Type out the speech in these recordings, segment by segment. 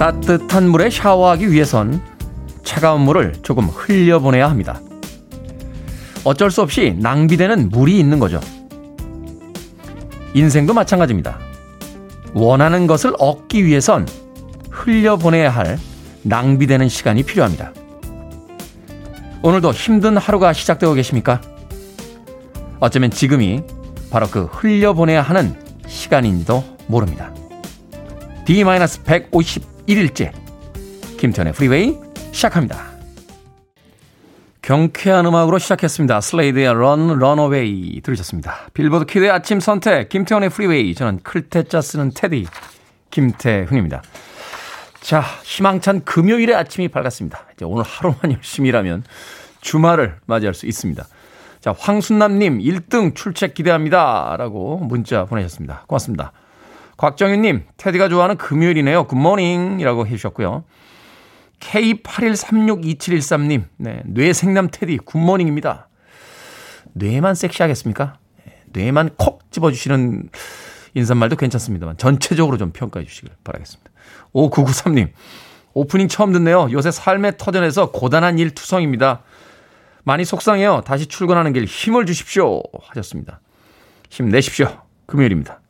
따뜻한 물에 샤워하기 위해선 차가운 물을 조금 흘려보내야 합니다. 어쩔 수 없이 낭비되는 물이 있는 거죠. 인생도 마찬가지입니다. 원하는 것을 얻기 위해선 흘려보내야 할 낭비되는 시간이 필요합니다. 오늘도 힘든 하루가 시작되고 계십니까? 어쩌면 지금이 바로 그 흘려보내야 하는 시간인지도 모릅니다. D-151일째 김태현의 프리웨이 시작합니다. 경쾌한 음악으로 시작했습니다. 슬레이드의 Run, Runaway 들으셨습니다. 빌보드 키드의 아침 선택, 김태훈의 프리웨이. 저는 클테짜 쓰는 테디, 김태훈입니다. 자, 희망찬 금요일의 아침이 밝았습니다. 이제 오늘 하루만 열심히 일하면 주말을 맞이할 수 있습니다. 자, 황순남님 1등 출첵 기대합니다. 라고 문자 보내셨습니다. 고맙습니다. 곽정윤님, 테디가 좋아하는 금요일이네요. 굿모닝 이라고 해주셨고요. K81362713님, 네, 뇌생남 테디 굿모닝입니다. 뇌만 섹시하겠습니까? 뇌만 콕 집어주시는 인사말도 괜찮습니다만 전체적으로 좀 평가해 주시길 바라겠습니다. 5993님, 오프닝 처음 듣네요. 요새 삶의 터전에서 고단한 일 투성입니다. 많이 속상해요. 다시 출근하는 길 힘을 주십시오 하셨습니다. 힘내십시오. 금요일입니다.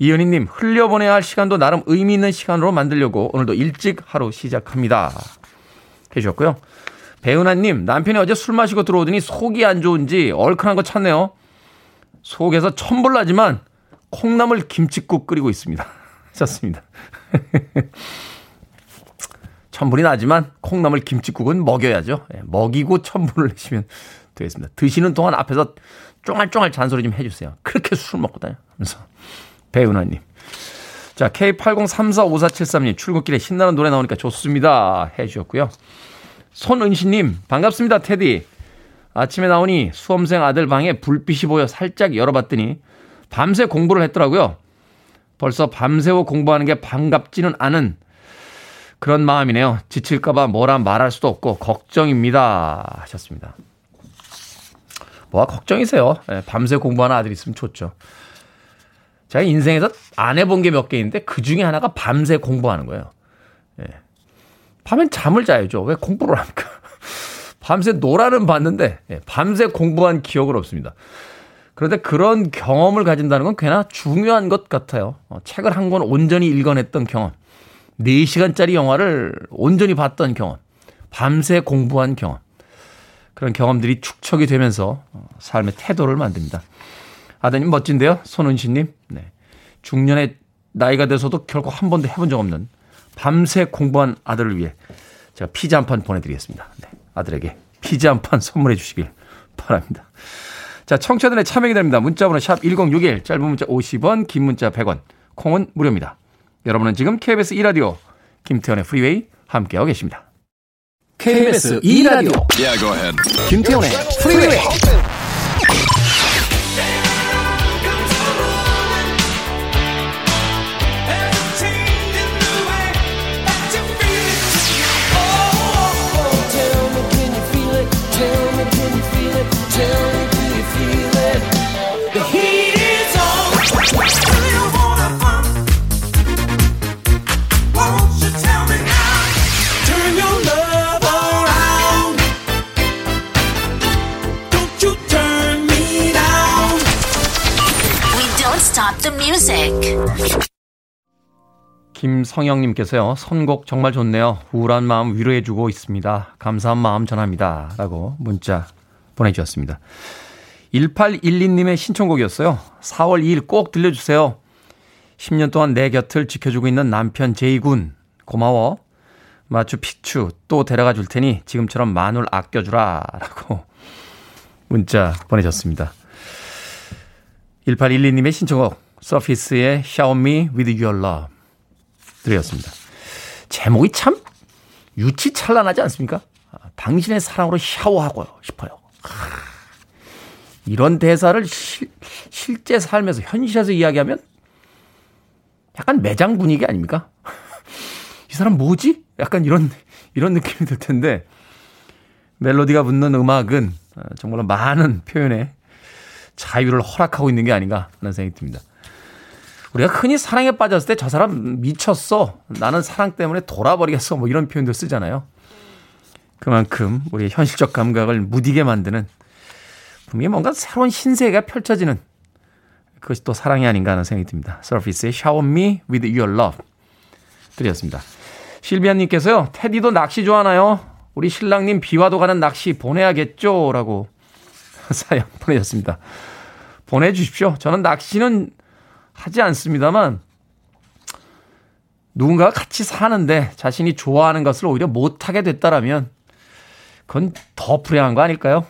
이은희님, 흘려보내야 할 시간도 나름 의미 있는 시간으로 만들려고 오늘도 일찍 하루 시작합니다 해주셨고요. 배은아님, 남편이 어제 술 마시고 들어오더니 속이 안 좋은지 얼큰한 거 찾네요. 속에서 천불나지만 콩나물 김칫국 끓이고 있습니다 하셨습니다. 천불이 나지만 콩나물 김칫국은 먹여야죠. 먹이고 천불을 내시면 되겠습니다. 드시는 동안 앞에서 쫑알쫑알 잔소리 좀 해주세요. 그렇게 술 먹고 다녀 하면서. 배은하님. 자, K80345473님, 출근길에 신나는 노래 나오니까 좋습니다 해주셨고요. 손은시님, 반갑습니다 테디. 아침에 나오니 수험생 아들 방에 불빛이 보여 살짝 열어봤더니 밤새 공부를 했더라고요. 벌써 밤새워 공부하는 게 반갑지는 않은 그런 마음이네요. 지칠까봐 뭐라 말할 수도 없고 걱정입니다 하셨습니다. 뭐가 걱정이세요. 밤새 공부하는 아들 있으면 좋죠. 제가 인생에서 안 해본 게 몇 개 있는데 그 중에 하나가 밤새 공부하는 거예요. 예. 밤엔 잠을 자야죠. 왜 공부를 합니까? 밤새 노라는 봤는데 예. 밤새 공부한 기억은 없습니다. 그런데 그런 경험을 가진다는 건 꽤나 중요한 것 같아요. 책을 한 권 온전히 읽어냈던 경험, 4시간짜리 영화를 온전히 봤던 경험, 밤새 공부한 경험, 그런 경험들이 축적이 되면서 삶의 태도를 만듭니다. 아드님 멋진데요. 손은신님. 네. 중년의 나이가 돼서도 결코 한 번도 해본 적 없는 밤새 공부한 아들을 위해 제가 피자 한 판 보내드리겠습니다. 네. 아들에게 피자 한 판 선물해 주시길 바랍니다. 자, 청취자들의 참여가 됩니다. 문자번호 샵 1061, 짧은 문자 50원, 긴 문자 100원, 콩은 무료입니다. 여러분은 지금 KBS 2라디오 김태현의 프리웨이 함께하고 계십니다. KBS 2라디오 김태현의 프리웨이. 김성영님께서요, 선곡 정말 좋네요. 우울한 마음 위로해주고 있습니다. 감사한 마음 전합니다 라고 문자 보내주셨습니다. 1812님의 신청곡이었어요. 4월 2일 꼭 들려주세요. 10년 동안 내 곁을 지켜주고 있는 남편 제이군 고마워. 마추픽추 또 데려가 줄 테니 지금처럼 마눌 아껴주라 라고 문자 보내셨습니다. 1812님의 신청곡 서피스의 Shower Me With Your Love 드렸습니다. 제목이 참 유치찬란하지 않습니까? 당신의 사랑으로 샤워하고 싶어요. 이런 대사를 실제 삶에서 현실에서 이야기하면 약간 매장 분위기 아닙니까? 이 사람 뭐지? 약간 이런 느낌이 들 텐데 멜로디가 붙는 음악은 정말로 많은 표현에 자유를 허락하고 있는 게 아닌가 하는 생각이 듭니다. 우리가 흔히 사랑에 빠졌을 때 저 사람 미쳤어, 나는 사랑 때문에 돌아버리겠어, 뭐 이런 표현도 쓰잖아요. 그만큼 우리의 현실적 감각을 무디게 만드는, 분명히 뭔가 새로운 신세계가 펼쳐지는 그것이 또 사랑이 아닌가 하는 생각이 듭니다. Surface의 Shower Me With Your Love 드렸습니다. 실비아님께서요, 테디도 낚시 좋아하나요? 우리 신랑님 비와도 가는 낚시 보내야겠죠? 라고 사연 보내셨습니다. 보내주십시오. 저는 낚시는 하지 않습니다만 누군가와 같이 사는데 자신이 좋아하는 것을 오히려 못하게 됐다라면 그건 더 불행한 거 아닐까요?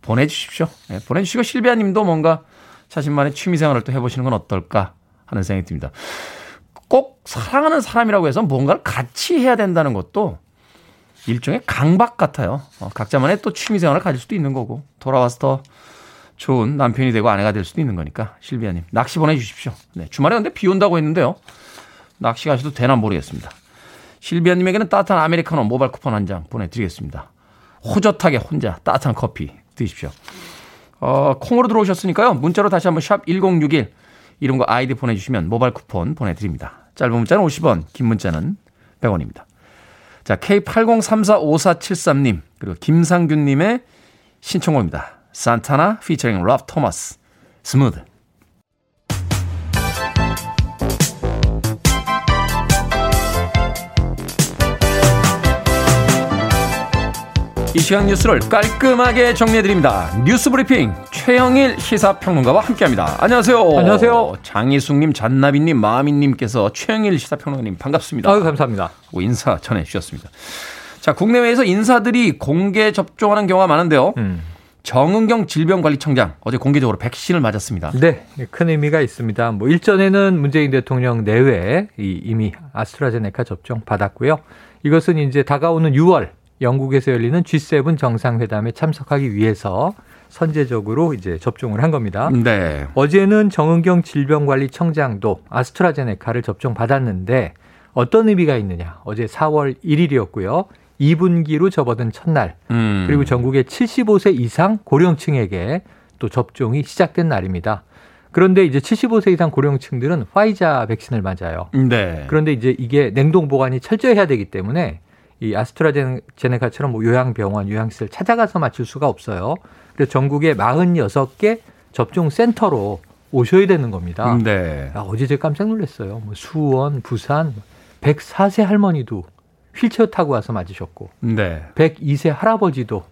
보내주십시오. 보내주시고 실비아님도 뭔가 자신만의 취미생활을 또 해보시는 건 어떨까 하는 생각이 듭니다. 꼭 사랑하는 사람이라고 해서 뭔가를 같이 해야 된다는 것도 일종의 강박 같아요. 각자만의 또 취미생활을 가질 수도 있는 거고 돌아와서 더 좋은 남편이 되고 아내가 될 수도 있는 거니까 실비아님 낚시 보내주십시오. 네, 주말에 근데 비 온다고 했는데요. 낚시 가셔도 되나 모르겠습니다. 실비아님에게는 따뜻한 아메리카노 모바일 쿠폰 한 장 보내드리겠습니다. 호젓하게 혼자 따뜻한 커피 드십시오. 콩으로 들어오셨으니까요. 문자로 다시 한번 샵 1061 이름과 아이디 보내주시면 모바일 쿠폰 보내드립니다. 짧은 문자는 50원, 긴 문자는 100원입니다. 자, K80345473님 그리고 김상균님의 신청곡입니다. 산타나 피처링 Rob Thomas 스무드. 이 시간 뉴스를 깔끔하게 정리해드립니다. 뉴스브리핑 최영일 시사평론가와 함께합니다. 안녕하세요. 안녕하세요. 장희숙님, 잔나비님, 마미님께서 최영일 시사평론가님 반갑습니다. 아유, 감사합니다. 인사 전해주셨습니다. 자, 국내외에서 인사들이 공개 접종하는 경우가 많은데요. 정은경 질병관리청장 어제 공개적으로 백신을 맞았습니다. 네, 큰 의미가 있습니다. 뭐 일전에는 문재인 대통령 내외에 이미 아스트라제네카 접종 받았고요. 이것은 이제 다가오는 6월 영국에서 열리는 G7 정상회담에 참석하기 위해서 선제적으로 이제 접종을 한 겁니다. 네. 어제는 정은경 질병관리청장도 아스트라제네카를 접종받았는데 어떤 의미가 있느냐. 어제 4월 1일이었고요. 2분기로 접어든 첫날. 그리고 전국의 75세 이상 고령층에게 또 접종이 시작된 날입니다. 그런데 이제 75세 이상 고령층들은 화이자 백신을 맞아요. 네. 그런데 이제 이게 냉동 보관이 철저히 해야 되기 때문에 이 아스트라제네카처럼 뭐 요양병원, 요양시설 찾아가서 맞출 수가 없어요. 그래서 전국에 46개 접종센터로 오셔야 되는 겁니다. 네. 아, 어제 제가 깜짝 놀랐어요. 뭐 수원, 부산 104세 할머니도 휠체어 타고 와서 맞으셨고, 네. 102세 할아버지도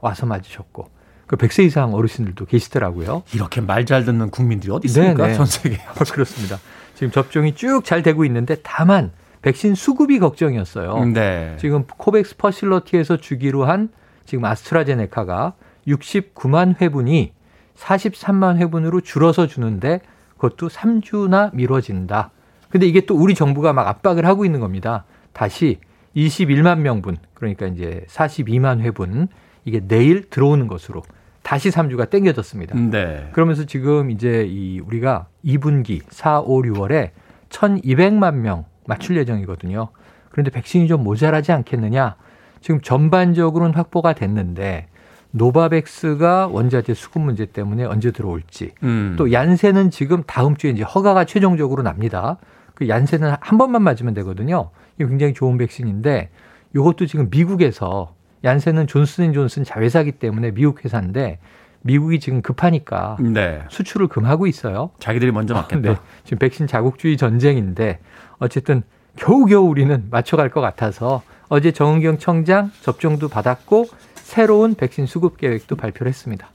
와서 맞으셨고, 그 100세 이상 어르신들도 계시더라고요. 이렇게 말 잘 듣는 국민들이 어디 있습니까? 네네. 전 세계에. 그렇습니다. 지금 접종이 쭉 잘 되고 있는데 다만 백신 수급이 걱정이었어요. 네. 지금 코백스 퍼실러티에서 주기로 한 지금 아스트라제네카가 69만 회분이 43만 회분으로 줄어서 주는데 그것도 3주나 미뤄진다. 근데 이게 또 우리 정부가 막 압박을 하고 있는 겁니다. 다시 21만 명분, 그러니까 이제 42만 회분, 이게 내일 들어오는 것으로 다시 3주가 땡겨졌습니다. 네. 그러면서 지금 이제 우리가 2분기 4, 5, 6월에 1200만 명 맞출 예정이거든요. 그런데 백신이 좀 모자라지 않겠느냐. 지금 전반적으로는 확보가 됐는데 노바백스가 원자재 수급 문제 때문에 언제 들어올지. 또 얀센은 지금 다음 주에 이제 허가가 최종적으로 납니다. 그 얀센은 한 번만 맞으면 되거든요. 이게 굉장히 좋은 백신인데 이것도 지금 미국에서 얀센은 존슨앤존슨 자회사이기 때문에 미국 회사인데 미국이 지금 급하니까 네. 수출을 금하고 있어요. 자기들이 먼저 맞겠다. 네. 지금 백신 자국주의 전쟁인데 어쨌든 겨우겨우 우리는 맞춰갈 것 같아서 어제 정은경 청장 접종도 받았고 새로운 백신 수급 계획도 발표를 했습니다.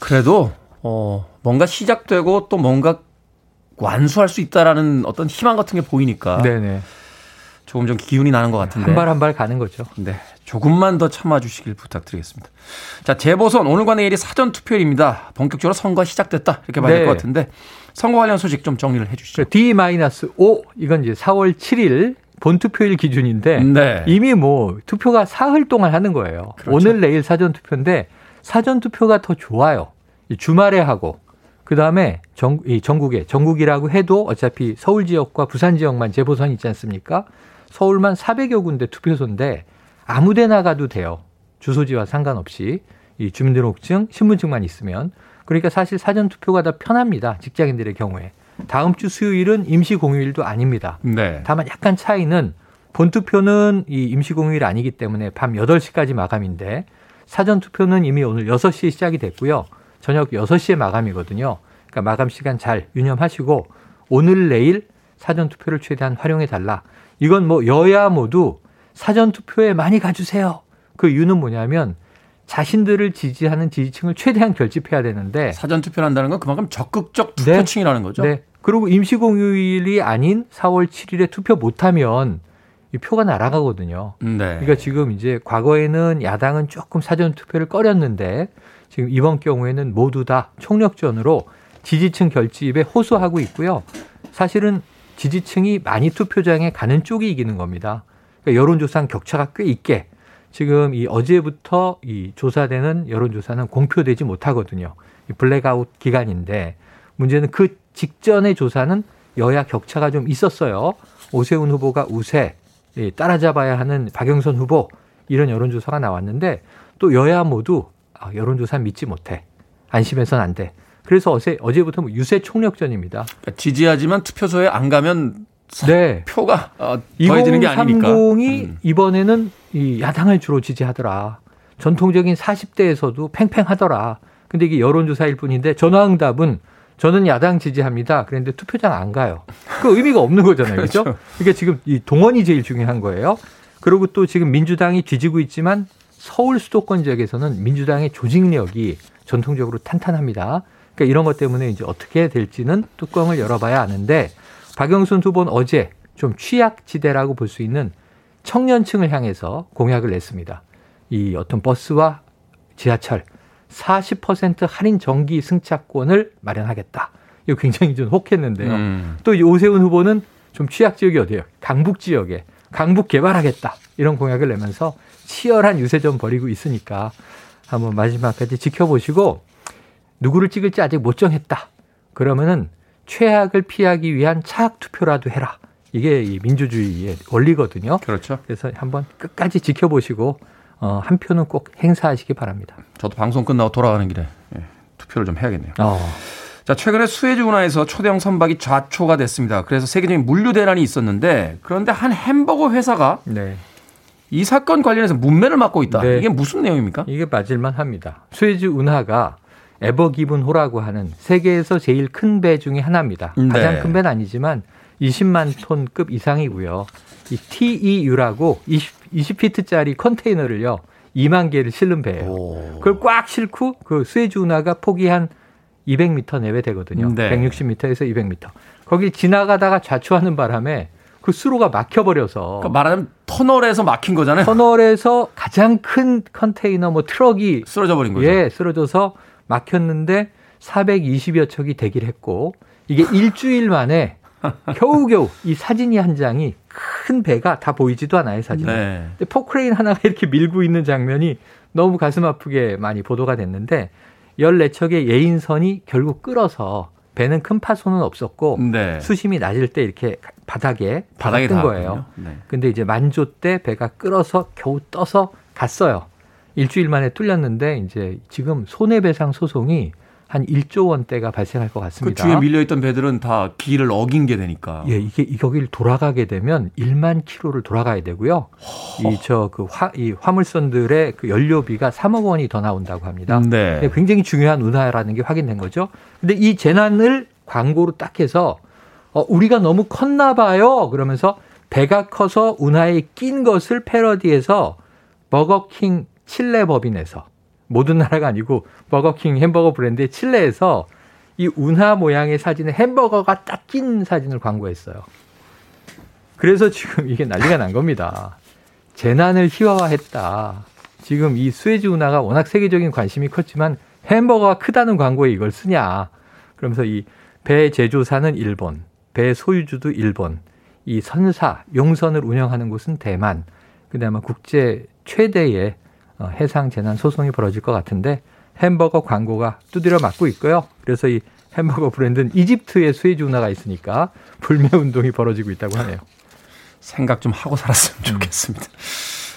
그래도 뭔가 시작되고 또 뭔가 완수할 수 있다라는 어떤 희망 같은 게 보이니까 네네. 조금 좀 기운이 나는 것 같은데. 한 발 한 발 가는 거죠. 네. 조금만 더 참아주시길 부탁드리겠습니다. 자, 재보선 오늘과 내일이 사전투표일입니다. 본격적으로 선거 시작됐다 이렇게 봐야 네. 될 것 같은데 선거 관련 소식 좀 정리를 해 주시죠. D-5 이건 이제 4월 7일 본투표일 기준인데 네. 이미 뭐 투표가 사흘 동안 하는 거예요. 그렇죠. 오늘 내일 사전투표인데 사전투표가 더 좋아요. 주말에 하고 그다음에 전국이라고 해도 어차피 서울 지역과 부산 지역만 재보선이 있지 않습니까? 서울만 400여 군데 투표소인데 아무 데나 가도 돼요. 주소지와 상관없이 이 주민등록증, 신분증만 있으면. 그러니까 사실 사전투표가 더 편합니다. 직장인들의 경우에. 다음 주 수요일은 임시 공휴일도 아닙니다. 네. 다만 약간 차이는 본투표는 이 임시 공휴일 아니기 때문에 밤 8시까지 마감인데 사전투표는 이미 오늘 6시에 시작이 됐고요. 저녁 6시에 마감이거든요. 그러니까 마감 시간 잘 유념하시고 오늘 내일 사전투표를 최대한 활용해달라. 이건 뭐 여야 모두 사전투표에 많이 가주세요. 그 이유는 뭐냐면 자신들을 지지하는 지지층을 최대한 결집해야 되는데 사전투표를 한다는 건 그만큼 적극적 투표층이라는 거죠. 네. 그리고 임시공휴일이 아닌 4월 7일에 투표 못하면 이 표가 날아가거든요. 네. 그러니까 지금 이제 과거에는 야당은 조금 사전투표를 꺼렸는데 지금 이번 경우에는 모두 다 총력전으로 지지층 결집에 호소하고 있고요. 사실은 지지층이 많이 투표장에 가는 쪽이 이기는 겁니다. 그러니까 여론조사는 격차가 꽤 있게 지금 이 어제부터 이 조사되는 여론조사는 공표되지 못하거든요. 블랙아웃 기간인데 문제는 그 직전의 조사는 여야 격차가 좀 있었어요. 오세훈 후보가 우세, 따라잡아야 하는 박영선 후보 이런 여론조사가 나왔는데 또 여야 모두 여론조사 믿지 못해. 안심해서는 안 돼. 그래서 어제부터 뭐 유세 총력전입니다. 그러니까 지지하지만 투표소에 안 가면 네. 표가 더해지는 게 아니니까. 2030이 이번에는 이 야당을 주로 지지하더라. 전통적인 40대에서도 팽팽하더라. 근데 이게 여론조사일 뿐인데 전화응답은 저는 야당 지지합니다. 그런데 투표장 안 가요. 그 의미가 없는 거잖아요. 그렇죠? 그렇죠? 그러니까 지금 이 동원이 제일 중요한 거예요. 그리고 또 지금 민주당이 뒤지고 있지만 서울 수도권 지역에서는 민주당의 조직력이 전통적으로 탄탄합니다. 그러니까 이런 것 때문에 이제 어떻게 될지는 뚜껑을 열어봐야 아는데 박영순 후보는 어제 좀 취약지대라고 볼 수 있는 청년층을 향해서 공약을 냈습니다. 이 어떤 버스와 지하철 40% 할인 정기 승차권을 마련하겠다. 이거 굉장히 좀 혹했는데요. 또 오세훈 후보는 좀 취약지역이 어디예요? 강북 지역에 강북 개발하겠다. 이런 공약을 내면서 치열한 유세전 벌이고 있으니까 한번 마지막까지 지켜보시고 누구를 찍을지 아직 못 정했다. 그러면은 최악을 피하기 위한 차악 투표라도 해라. 이게 이 민주주의의 원리거든요. 그렇죠. 그래서 한번 끝까지 지켜보시고 한 표는 꼭 행사하시기 바랍니다. 저도 방송 끝나고 돌아가는 길에 투표를 좀 해야겠네요. 자, 최근에 스웨즈 운하에서 초대형 선박이 좌초가 됐습니다. 그래서 세계적인 물류 대란이 있었는데 그런데 한 햄버거 회사가 네. 이 사건 관련해서 문매를 맡고 있다. 네. 이게 무슨 내용입니까? 이게 맞을만 합니다. 스웨즈 운하가 에버기븐호라고 하는 세계에서 제일 큰 배 중에 하나입니다. 가장 네. 큰 배는 아니지만 20만 톤급 이상이고요. 이 TEU라고 20피트짜리 컨테이너를요. 2만 개를 실는 배예요. 오. 그걸 꽉 싣고 그 스웨즈 운하가 폭이 한 200m 내외 되거든요. 네. 160m에서 200m. 거길 지나가다가 좌초하는 바람에 그 수로가 막혀버려서. 그러니까 말하자면 터널에서 막힌 거잖아요. 터널에서 가장 큰 컨테이너 뭐 트럭이 쓰러져 버린 거죠. 예, 쓰러져서 막혔는데 420여 척이 대기를 했고 이게 일주일 만에 겨우겨우 이 사진이 한 장이 큰 배가 다 보이지도 않아요, 사진은. 네. 근데 포크레인 하나가 이렇게 밀고 있는 장면이 너무 가슴 아프게 많이 보도가 됐는데 14척의 예인선이 결국 끌어서 배는 큰 파손은 없었고 네. 수심이 낮을 때 이렇게 바닥에 뜬 거예요. 네. 근데 이제 만조 때 배가 끌어서 겨우 떠서 갔어요. 일주일 만에 뚫렸는데 이제 지금 손해배상 소송이 한 1조 원대가 발생할 것 같습니다. 그 뒤에 밀려있던 배들은 다 길을 어긴 게 되니까. 예, 이게 여기를 돌아가게 되면 1만 킬로를 돌아가야 되고요. 이 화물선들의 그 연료비가 3억 원이 더 나온다고 합니다. 네. 굉장히 중요한 운하라는 게 확인된 거죠. 근데 이 재난을 광고로 딱 해서 우리가 너무 컸나 봐요. 그러면서 배가 커서 운하에 낀 것을 패러디해서 버거킹 칠레 법인에서 모든 나라가 아니고 버거킹 햄버거 브랜드의 칠레에서 이 운하 모양의 사진에 햄버거가 딱 낀 사진을 광고했어요. 그래서 지금 이게 난리가 난 겁니다. 재난을 희화화했다. 지금 이 스웨즈 운하가 워낙 세계적인 관심이 컸지만 햄버거가 크다는 광고에 이걸 쓰냐. 그러면서 이 배 제조사는 일본, 배 소유주도 일본, 이 선사, 용선을 운영하는 곳은 대만. 근데 아마 국제 최대의 해상 재난 소송이 벌어질 것 같은데 햄버거 광고가 두드려 맞고 있고요. 그래서 이 햄버거 브랜드는 이집트에 스웨즈 운하가 있으니까 불매 운동이 벌어지고 있다고 하네요. 생각 좀 하고 살았으면 좋겠습니다.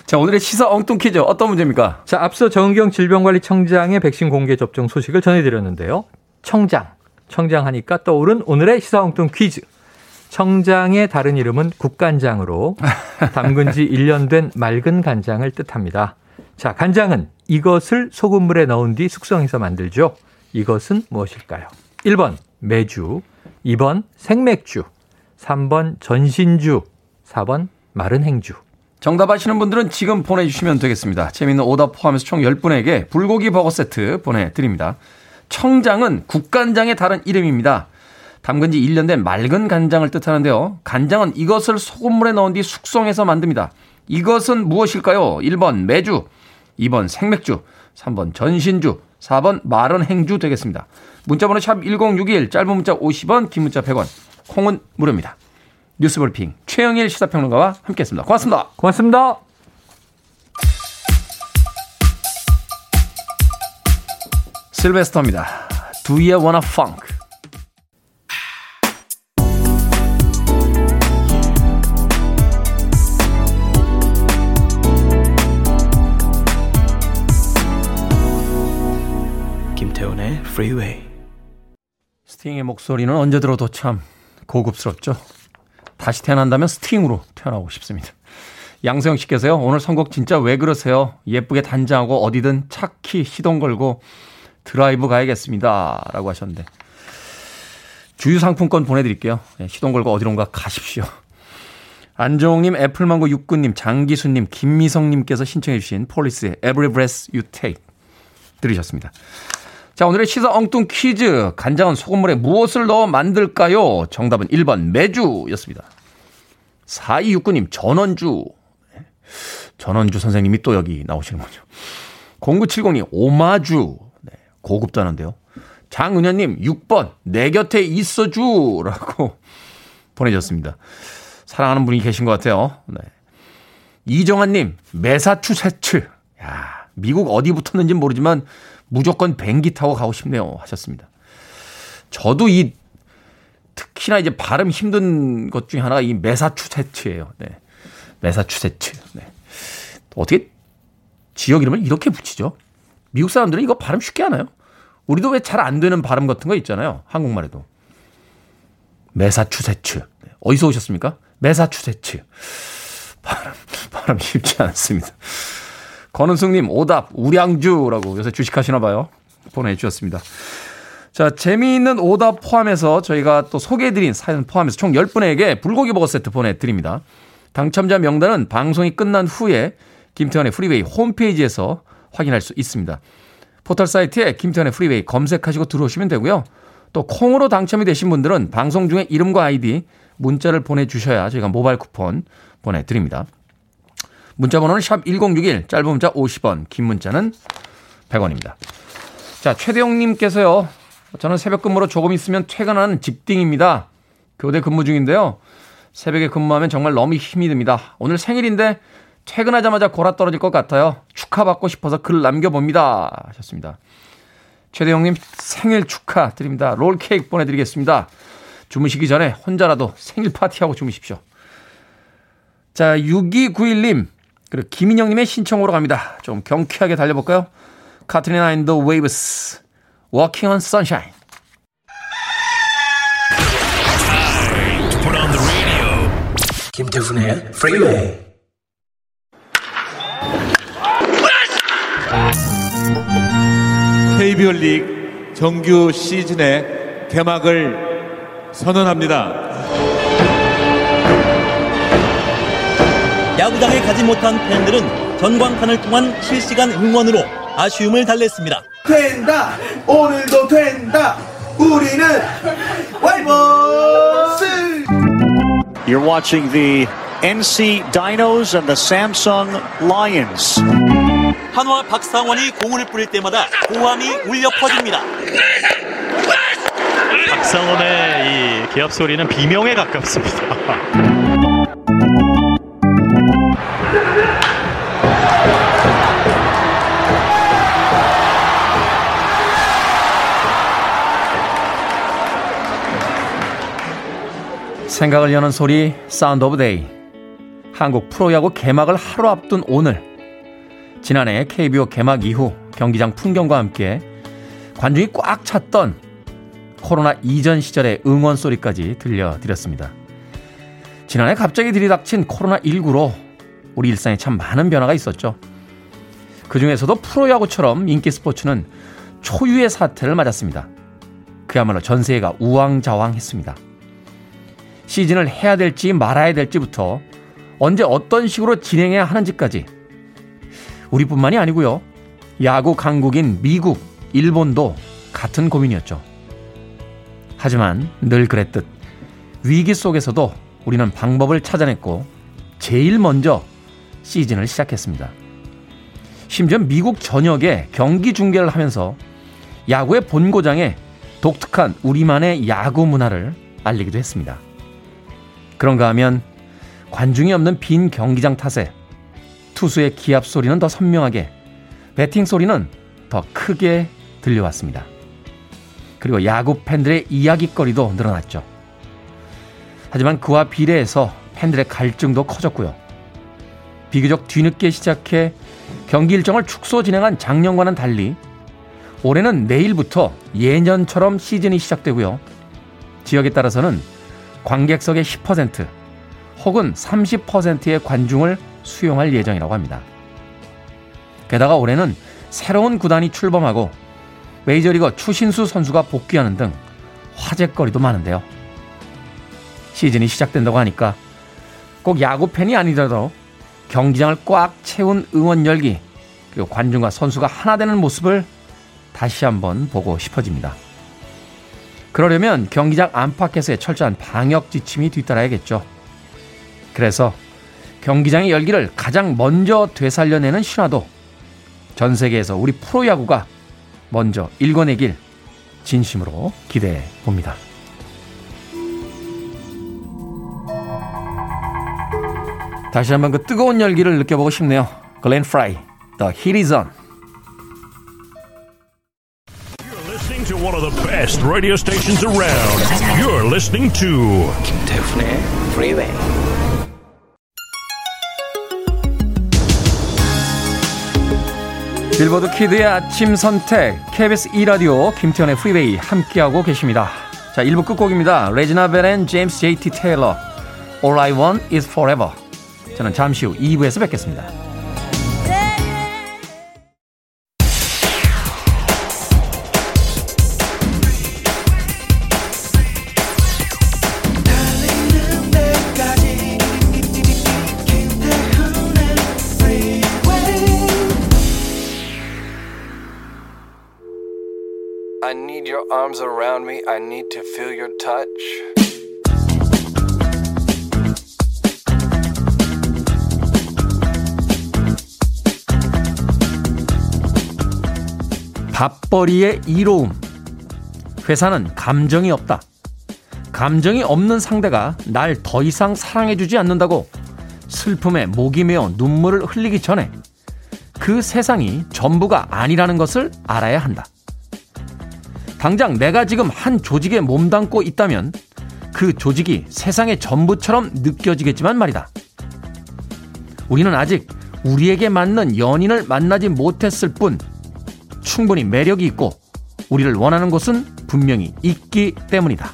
자, 오늘의 시사 엉뚱 퀴즈 어떤 문제입니까? 자, 앞서 정은경 질병관리청장의 백신 공개 접종 소식을 전해드렸는데요. 청장 청장하니까 떠오른 오늘의 시사홍뚱 퀴즈. 청장의 다른 이름은 국간장으로 담근 지 1년 된 맑은 간장을 뜻합니다. 자, 간장은 이것을 소금물에 넣은 뒤 숙성해서 만들죠. 이것은 무엇일까요? 1번 매주, 2번 생맥주, 3번 전신주, 4번 마른 행주. 정답 아시는 분들은 지금 보내주시면 되겠습니다. 재미있는 오답 포함해서 총 10분에게 불고기 버거 세트 보내드립니다. 청장은 국간장의 다른 이름입니다. 담근 지 1년 된 맑은 간장을 뜻하는데요. 간장은 이것을 소금물에 넣은 뒤 숙성해서 만듭니다. 이것은 무엇일까요? 1번 매주, 2번 생맥주, 3번 전신주, 4번 마른 행주 되겠습니다. 문자번호 샵 1061, 짧은 문자 50원, 긴 문자 100원, 콩은 무료입니다. 뉴스볼핑 최영일 시사평론가와 함께했습니다. 고맙습니다. 고맙습니다. 실베스터입니다. Do you wanna funk? 김태훈의 Freeway. 스팅의 목소리는 언제 들어도 참 고급스럽죠. 다시 태어난다면 스팅으로 태어나고 싶습니다. 양세형 씨께서요. 오늘 선곡 진짜 왜 그러세요? 예쁘게 단장하고 어디든 차키 시동 걸고 드라이브 가야겠습니다. 라고 하셨는데 주유 상품권 보내드릴게요. 시동 걸고 어디론가 가십시오. 안정홍님, 애플망고 69님, 장기수님, 김미성님께서 신청해 주신 폴리스의 Every Breath You Take 들으셨습니다. 자, 오늘의 시사 엉뚱 퀴즈. 간장은 소금물에 무엇을 넣어 만들까요? 정답은 1번 매주였습니다. 4269님 전원주. 전원주 선생님이 또 여기 나오시는군요. 0970님 오마주. 네, 고급다는데요. 장은현님 6번 내 곁에 있어주라고 보내주셨습니다. 사랑하는 분이 계신 것 같아요. 네. 이정환님 메사추세츠. 야, 미국 어디 붙었는지는 모르지만 무조건 뱅기 타고 가고 싶네요 하셨습니다. 저도 이 특히나 이제 발음 힘든 것 중에 하나가 이 메사추세츠예요. 네. 메사추세츠. 네. 어떻게 지역 이름을 이렇게 붙이죠? 미국 사람들은 이거 발음 쉽게 하나요? 우리도 왜 잘 안 되는 발음 같은 거 있잖아요. 한국말에도. 메사추세츠. 네. 어디서 오셨습니까? 메사추세츠. 발음 쉽지 않습니다. 권은숙님 오답 우량주라고 요새 주식하시나 봐요. 보내주셨습니다. 자, 재미있는 오답 포함해서 저희가 또 소개해드린 사연 포함해서 총 10분에게 불고기 버거 세트 보내드립니다. 당첨자 명단은 방송이 끝난 후에 김태현의 프리웨이 홈페이지에서 확인할 수 있습니다. 포털사이트에 김태현의 프리웨이 검색하시고 들어오시면 되고요. 또 콩으로 당첨이 되신 분들은 방송 중에 이름과 아이디 문자를 보내주셔야 저희가 모바일 쿠폰 보내드립니다. 문자 번호는 샵 1061, 짧은 문자 50원, 긴 문자는 100원입니다. 자, 최대용 님께서요. 저는 새벽 근무로 조금 있으면 퇴근하는 직딩입니다. 교대 근무 중인데요. 새벽에 근무하면 정말 너무 힘이 듭니다. 오늘 생일인데 퇴근하자마자 골아 떨어질 것 같아요. 축하받고 싶어서 글 남겨봅니다. 하셨습니다. 최대용 님 생일 축하드립니다. 롤케이크 보내드리겠습니다. 주무시기 전에 혼자라도 생일 파티하고 주무십시오. 자, 6291님. 그리고 김인영님의 신청으로 갑니다. 좀 경쾌하게 달려볼까요? 카트리나 인 더 웨이브스, Walking on Sunshine. 김태훈의 Freeway. KBO 리그 정규 시즌의 개막을 선언합니다. 야구장에 가지 못한 팬들은 전광판을 통한 실시간 응원으로 아쉬움을 달랬습니다. 된다! 오늘도 된다! 우리는 와이버스! You're watching the NC Dinos and the Samsung Lions. 한화 박상원이 공을 뿌릴 때마다 고함이 울려 퍼집니다. 박상원의 이 개업 소리는 비명에 가깝습니다. 생각을 여는 소리, 사운드 오브 데이. 한국 프로야구 개막을 하루 앞둔 오늘. 지난해 KBO 개막 이후 경기장 풍경과 함께 관중이 꽉 찼던 코로나 이전 시절의 응원 소리까지 들려드렸습니다. 지난해 갑자기 들이닥친 코로나19로 우리 일상에 참 많은 변화가 있었죠. 그중에서도 프로야구처럼 인기 스포츠는 초유의 사태를 맞았습니다. 그야말로 전세계가 우왕좌왕했습니다. 시즌을 해야 될지 말아야 될지부터 언제 어떤 식으로 진행해야 하는지까지 우리뿐만이 아니고요. 야구 강국인 미국, 일본도 같은 고민이었죠. 하지만 늘 그랬듯 위기 속에서도 우리는 방법을 찾아냈고 제일 먼저 시즌을 시작했습니다. 심지어 미국 전역에 경기 중계를 하면서 야구의 본고장에 독특한 우리만의 야구 문화를 알리기도 했습니다. 그런가 하면 관중이 없는 빈 경기장 탓에 투수의 기합 소리는 더 선명하게, 배팅 소리는 더 크게 들려왔습니다. 그리고 야구 팬들의 이야깃거리도 늘어났죠. 하지만 그와 비례해서 팬들의 갈증도 커졌고요. 비교적 뒤늦게 시작해 경기 일정을 축소 진행한 작년과는 달리 올해는 내일부터 예년처럼 시즌이 시작되고요. 지역에 따라서는 관객석의 10% 혹은 30%의 관중을 수용할 예정이라고 합니다. 게다가 올해는 새로운 구단이 출범하고 메이저리거 추신수 선수가 복귀하는 등 화제거리도 많은데요. 시즌이 시작된다고 하니까 꼭 야구팬이 아니더라도 경기장을 꽉 채운 응원 열기, 그리고 관중과 선수가 하나 되는 모습을 다시 한번 보고 싶어집니다. 그러려면 경기장 안팎에서의 철저한 방역 지침이 뒤따라야겠죠. 그래서 경기장의 열기를 가장 먼저 되살려내는 신화도 전 세계에서 우리 프로야구가 먼저 일궈내길 진심으로 기대해 봅니다. 다시 한번 그 뜨거운 열기를 느껴보고 싶네요. Glenn Frey, The Heat Is On. You're listening to one of the best radio stations around. You're listening to 김태훈의 Freeway. 빌보드 키드의 아침 선택 KBS 2라디오 김태현의 프리웨이 함께하고 계십니다. 자, 1부 끝곡입니다. 레지나 벨 앤 제임스 J T 테일러 All I Want Is Forever. 저는 잠시 후 2부에서 뵙겠습니다. I need your arms around me. I need to feel your touch. 밥벌이의 이로움. 회사는 감정이 없다. 감정이 없는 상대가 날 더 이상 사랑해주지 않는다고 슬픔에 목이 메어 눈물을 흘리기 전에 그 세상이 전부가 아니라는 것을 알아야 한다. 당장 내가 지금 한 조직에 몸담고 있다면 그 조직이 세상의 전부처럼 느껴지겠지만 말이다. 우리는 아직 우리에게 맞는 연인을 만나지 못했을 뿐 충분히 매력이 있고 우리를 원하는 곳은 분명히 있기 때문이다.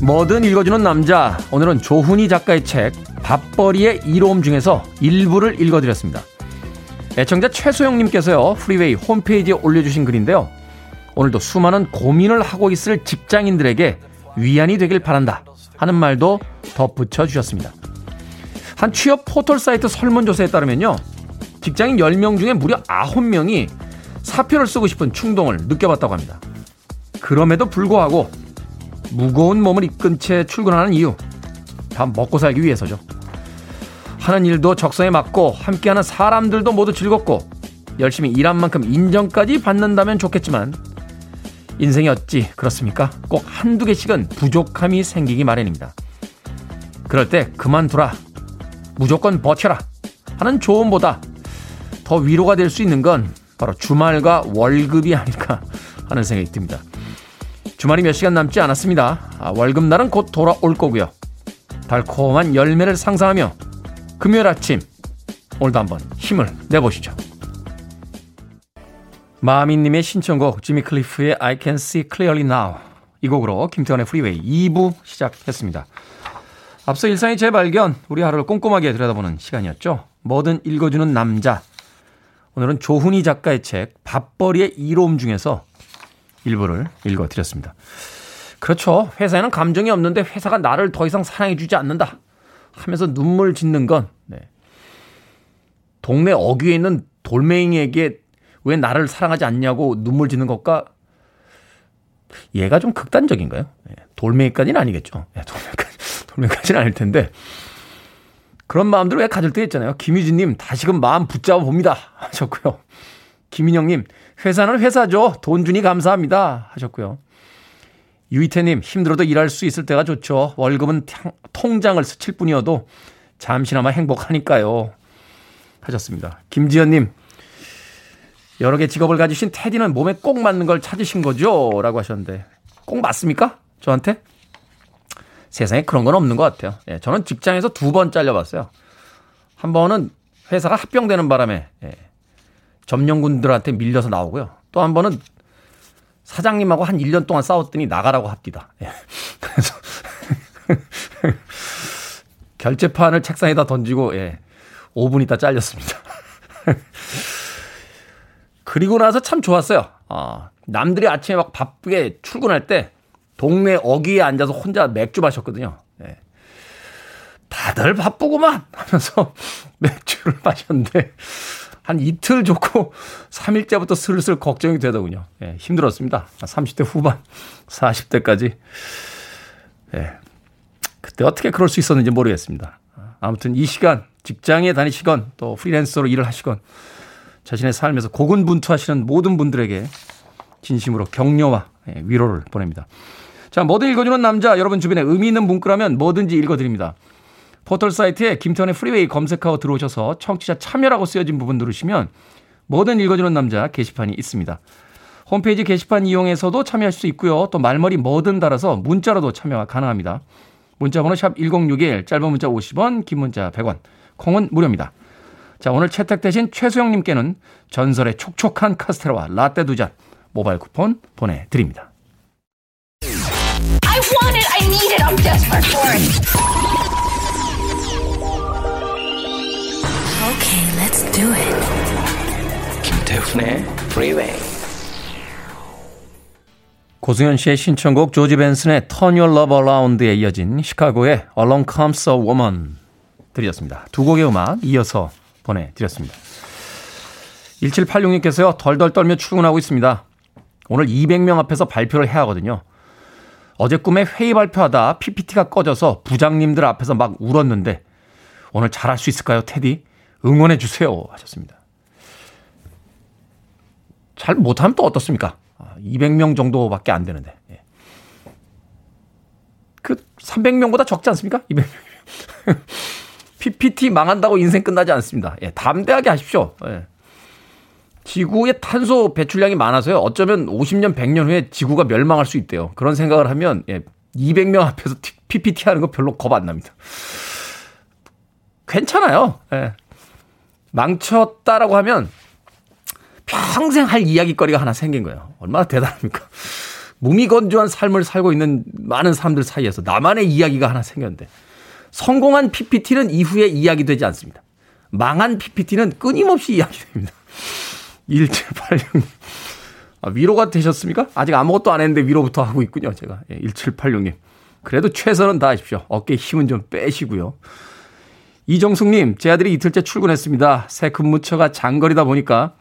뭐든 읽어주는 남자, 오늘은 조훈이 작가의 책 밥벌이의 이로움 중에서 일부를 읽어드렸습니다. 애청자 최소영님께서요, 프리웨이 홈페이지에 올려주신 글인데요, 오늘도 수많은 고민을 하고 있을 직장인들에게 위안이 되길 바란다 하는 말도 덧붙여 주셨습니다. 한 취업 포털 사이트 설문조사에 따르면요, 직장인 10명 중에 무려 9명이 사표를 쓰고 싶은 충동을 느껴봤다고 합니다. 그럼에도 불구하고 무거운 몸을 이끈 채 출근하는 이유, 다 먹고 살기 위해서죠. 하는 일도 적성에 맞고 함께하는 사람들도 모두 즐겁고 열심히 일한 만큼 인정까지 받는다면 좋겠지만 인생이 어찌 그렇습니까? 꼭 한두 개씩은 부족함이 생기기 마련입니다. 그럴 때 그만두라, 무조건 버텨라 하는 조언보다 더 위로가 될 수 있는 건 바로 주말과 월급이 아닐까 하는 생각이 듭니다. 주말이 몇 시간 남지 않았습니다. 월급날은 곧 돌아올 거고요. 달콤한 열매를 상상하며 금요일 아침 오늘도 한번 힘을 내보시죠. 마미님의 신청곡 지미 클리프의 I Can See Clearly Now, 이 곡으로 김태원의 프리웨이 2부 시작했습니다. 앞서 일상의 재발견, 우리 하루를 꼼꼼하게 들여다보는 시간이었죠. 뭐든 읽어주는 남자, 오늘은 조훈이 작가의 책 밥벌이의 이로움 중에서 일부를 읽어드렸습니다. 그렇죠. 회사에는 감정이 없는데 회사가 나를 더 이상 사랑해주지 않는다 하면서 눈물 짓는 건, 동네 어귀에 있는 돌멩이에게 왜 나를 사랑하지 않냐고 눈물 짓는 것과, 얘가 좀 극단적인가요? 돌멩이까지는 아니겠죠. 돌멩이까지는 아닐 텐데, 그런 마음들을 왜 가질 때 있잖아요. 김유진님, 다시금 마음 붙잡아 봅니다 하셨고요. 김인영님, 회사는 회사죠. 돈 주니 감사합니다 하셨고요. 유이태님, 힘들어도 일할 수 있을 때가 좋죠. 월급은 통장을 스칠 뿐이어도 잠시나마 행복하니까요 하셨습니다. 김지연님, 여러 개 직업을 가지신 테디는 몸에 꼭 맞는 걸 찾으신 거죠? 라고 하셨는데, 꼭 맞습니까? 저한테? 세상에 그런 건 없는 것 같아요. 예, 저는 직장에서 2번 잘려봤어요. 한 번은 회사가 합병되는 바람에 점령군들한테 밀려서 나오고요. 또 한 번은 사장님하고 한 1년 동안 싸웠더니 나가라고 합디다. 예. 그래서 결제판을 책상에다 던지고 5분 있다 잘렸습니다. 그리고 나서 참 좋았어요. 남들이 아침에 막 바쁘게 출근할 때 동네 어귀에 앉아서 혼자 맥주 마셨거든요. 예. 다들 바쁘구만 하면서 맥주를 마셨는데 한 이틀 좋고 3일째부터 슬슬 걱정이 되더군요. 예, 힘들었습니다. 30대 후반, 40대까지. 예, 그때 어떻게 그럴 수 있었는지 모르겠습니다. 아무튼 이 시간 직장에 다니시건 또 프리랜서로 일을 하시건 자신의 삶에서 고군분투하시는 모든 분들에게 진심으로 격려와 위로를 보냅니다. 자, 뭐든 읽어주는 남자, 여러분 주변에 의미 있는 문구라면 뭐든지 읽어드립니다. 포털사이트에 김태원의 프리웨이 검색하고 들어오셔서 청취자 참여라고 쓰여진 부분 누르시면 뭐든 읽어주는 남자 게시판이 있습니다. 홈페이지 게시판 이용해서도 참여하실 수 있고요. 또 말머리 뭐든 달아서 문자로도 참여가 가능합니다. 문자번호 샵1061, 짧은 문자 50원, 긴 문자 100원, 콩은 무료입니다. 자, 오늘 채택되신 최수영님께는 전설의 촉촉한 카스테라와 라떼 2잔 모바일 쿠폰 보내드립니다. I want it, I need it, I'm desperate for it. Okay, let's do it. 김태훈의 Freeway. 고승현 씨의 신청곡 조지 벤슨의 Turn Your Love Around에 이어진 시카고의 Along Comes a Woman 들이었습니다. 두 곡의 음악 이어서 보내드렸습니다. 1786님께서요, 덜덜 떨며 출근하고 있습니다. 오늘 200명 앞에서 발표를 해야 하거든요. 어제 꿈에 회의 발표하다 PPT가 꺼져서 부장님들 앞에서 막 울었는데 오늘 잘할 수 있을까요, 테디? 응원해 주세요 하셨습니다. 잘 못하면 또 어떻습니까? 200명 정도밖에 안 되는데. 그 300명보다 적지 않습니까? 200명이면. PPT 망한다고 인생 끝나지 않습니다. 예, 담대하게 하십시오. 예. 지구의 탄소 배출량이 많아서요, 어쩌면 50년, 100년 후에 지구가 멸망할 수 있대요. 그런 생각을 하면 200명 앞에서 PPT 하는 거 별로 겁 안 납니다. 괜찮아요. 예. 망쳤다라고 하면 평생 할 이야기거리가 하나 생긴 거예요. 얼마나 대단합니까? 무미건조한 삶을 살고 있는 많은 사람들 사이에서 나만의 이야기가 하나 생겼는데, 성공한 PPT는 이후에 이야기되지 않습니다. 망한 PPT는 끊임없이 이야기됩니다. 1786님. 아, 위로가 되셨습니까? 아직 아무것도 안 했는데 위로부터 하고 있군요, 제가. 예, 1786님. 그래도 최선은 다하십시오. 어깨에 힘은 좀 빼시고요. 이정숙님, 제 아들이 이틀째 출근했습니다. 새 근무처가 장거리다 보니까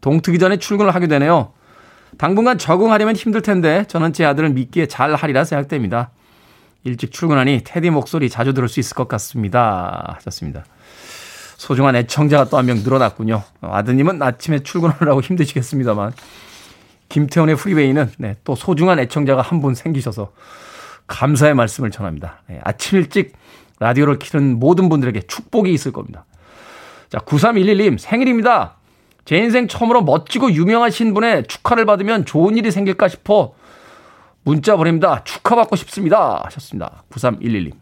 동트기 전에 출근을 하게 되네요. 당분간 적응하려면 힘들 텐데 저는 제 아들을 믿기에 잘 하리라 생각됩니다. 일찍 출근하니 테디 목소리 자주 들을 수 있을 것 같습니다 하셨습니다. 소중한 애청자가 또 한 명 늘어났군요. 아드님은 아침에 출근하느라고 힘드시겠습니다만 김태원의 프리웨이는 또 소중한 애청자가 한 분 생기셔서 감사의 말씀을 전합니다. 아침 일찍 라디오를 키는 모든 분들에게 축복이 있을 겁니다. 자, 9311님 생일입니다. 제 인생 처음으로 멋지고 유명하신 분의 축하를 받으면 좋은 일이 생길까 싶어 문자 보냅니다. 축하받고 싶습니다 하셨습니다. 9311님.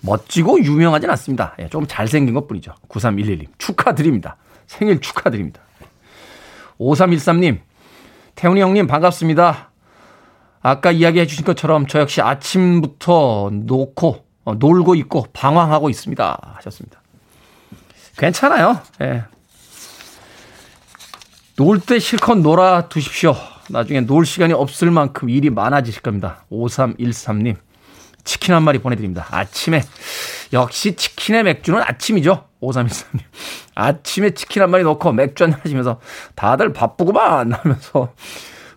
멋지고 유명하진 않습니다. 예, 조금 잘생긴 것뿐이죠. 9311님 축하드립니다. 생일 축하드립니다. 5313님 태훈이 형님 반갑습니다. 아까 이야기해 주신 것처럼 저 역시 아침부터 놀고 있고 방황하고 있습니다 하셨습니다. 괜찮아요. 예. 놀 때 실컷 놀아두십시오. 나중에 놀 시간이 없을 만큼 일이 많아지실 겁니다. 5313님 치킨 한 마리 보내드립니다. 아침에 역시 치킨에 맥주는 아침이죠. 5313님 아침에 치킨 한 마리 넣고 맥주 한잔 하시면서 다들 바쁘구만 하면서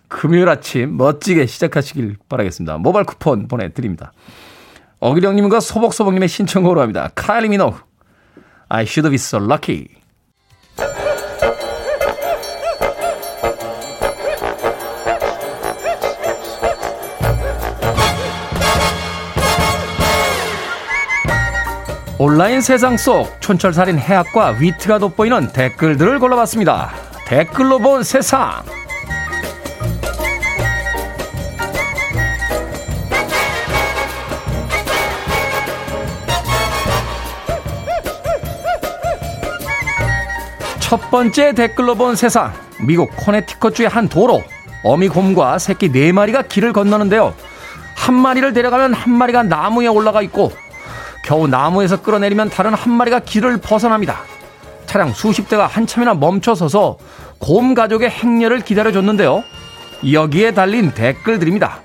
금요일 아침 멋지게 시작하시길 바라겠습니다. 모바일 쿠폰 보내드립니다. 어기령님과 소복소복님의 신청곡으로 합니다. 카일리 미노그 I should be so lucky. 온라인 세상 속 촌철살인 해학과 위트가 돋보이는 댓글들을 골라봤습니다. 댓글로 본 세상. 첫 번째 댓글로 본 세상. 미국 코네티컷주의 한 도로. 어미곰과 새끼 4마리가 길을 건너는데요. 한 마리를 데려가면 한 마리가 나무에 올라가 있고 겨우 나무에서 끌어내리면 다른 한 마리가 길을 벗어납니다. 차량 수십 대가 한참이나 멈춰서서 곰 가족의 행렬을 기다려줬는데요. 여기에 달린 댓글들입니다.